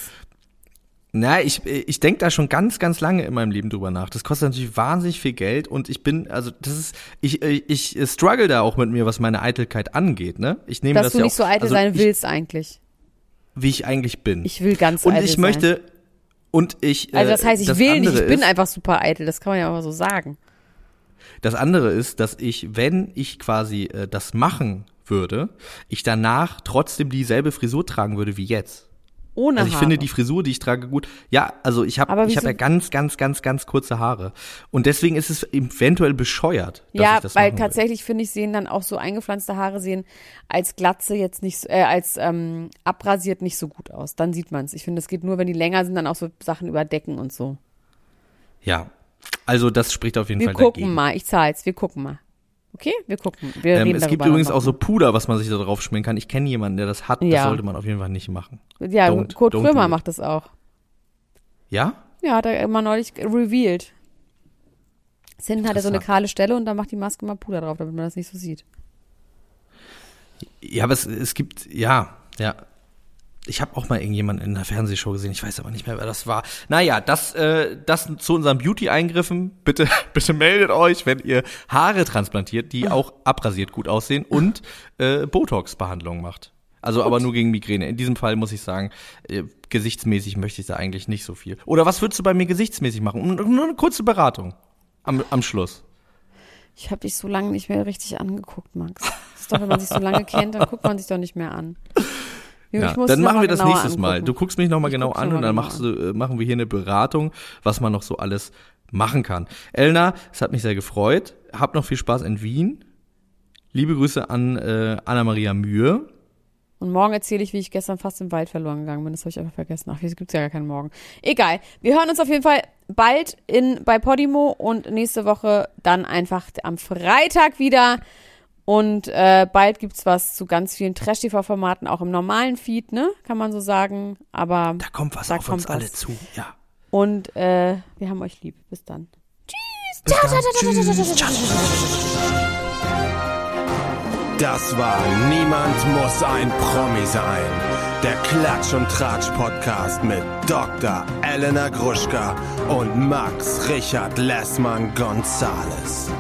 Na, ich, ich denke da schon ganz, ganz lange in meinem Leben drüber nach. Das kostet natürlich wahnsinnig viel Geld und ich bin, also das ist, ich, ich, ich struggle da auch mit mir, was meine Eitelkeit angeht, ne? Ich nehme Dass das du ja nicht auch, so eitel also sein ich, willst eigentlich. Wie ich eigentlich bin. Ich will ganz eitel sein. Und ich möchte, sein. und ich, äh, Also das heißt, ich das will nicht, ich bin ist, einfach super eitel, das kann man ja auch mal so sagen. Das andere ist, dass ich, wenn ich quasi äh, das machen würde, ich danach trotzdem dieselbe Frisur tragen würde wie jetzt. Ohne Haare. Also ich Haare. finde die Frisur, die ich trage, gut. Ja, also ich habe ich hab ja ganz, ganz, ganz, ganz kurze Haare. Und deswegen ist es eventuell bescheuert, dass ja, ich das Ja, weil tatsächlich, will. finde ich, sehen dann auch so eingepflanzte Haare sehen als Glatze jetzt nicht, äh, als ähm, abrasiert nicht so gut aus. Dann sieht man es. Ich finde, es geht nur, wenn die länger sind, dann auch so Sachen überdecken und so. Ja, also das spricht auf jeden Wir Fall dagegen. Wir gucken mal, ich zahl's, wir gucken mal. Okay, wir gucken. Wir ähm, reden es gibt übrigens auch so Puder, was man sich da drauf schmieren kann. Ich kenne jemanden, der das hat. Ja. Das sollte man auf jeden Fall nicht machen. Ja, don't, Kurt don't Krömer macht das auch. Ja? Ja, hat er immer neulich revealed. Hinten hat er so eine kahle Stelle und dann macht die Maske mal Puder drauf, damit man das nicht so sieht. Ja, aber es, es gibt, ja, ja. Ich habe auch mal irgendjemanden in einer Fernsehshow gesehen, ich weiß aber nicht mehr, wer das war. Naja, das, äh, das zu unseren Beauty-Eingriffen. Bitte, bitte meldet euch, wenn ihr Haare transplantiert, die auch abrasiert gut aussehen und äh, Botox-Behandlung macht. Also gut. Aber nur gegen Migräne. In diesem Fall muss ich sagen, äh, gesichtsmäßig möchte ich da eigentlich nicht so viel. Oder was würdest du bei mir gesichtsmäßig machen? Nur eine kurze Beratung am, am Schluss. Ich habe dich so lange nicht mehr richtig angeguckt, Max. Das ist doch, wenn man sich so lange kennt, dann guckt man sich doch nicht mehr an. Ja, dann machen wir das nächstes angucken. Mal. Du guckst mich nochmal genau an und dann machst du, äh, machen wir hier eine Beratung, was man noch so alles machen kann. Elena, es hat mich sehr gefreut. Habt noch viel Spaß in Wien. Liebe Grüße an äh, Anna-Maria Mühe. Und morgen erzähle ich, wie ich gestern fast im Wald verloren gegangen bin. Das habe ich einfach vergessen. Ach, jetzt gibt's ja gar keinen Morgen. Egal. Wir hören uns auf jeden Fall bald in bei Podimo und nächste Woche dann einfach am Freitag wieder. Und äh, bald gibt's was zu ganz vielen Trash-T V-Formaten, auch im normalen Feed, ne? Kann man so sagen. Aber da kommt was da auf kommt uns was. alle zu, ja. Und äh, wir haben euch lieb. Bis dann. Tschüss. Bis dann. Tschüss. Das war Niemand muss ein Promi sein. Der Klatsch und Tratsch-Podcast mit Doktor Elena Gruschka und Max Richard Lessmann-Gonzalez.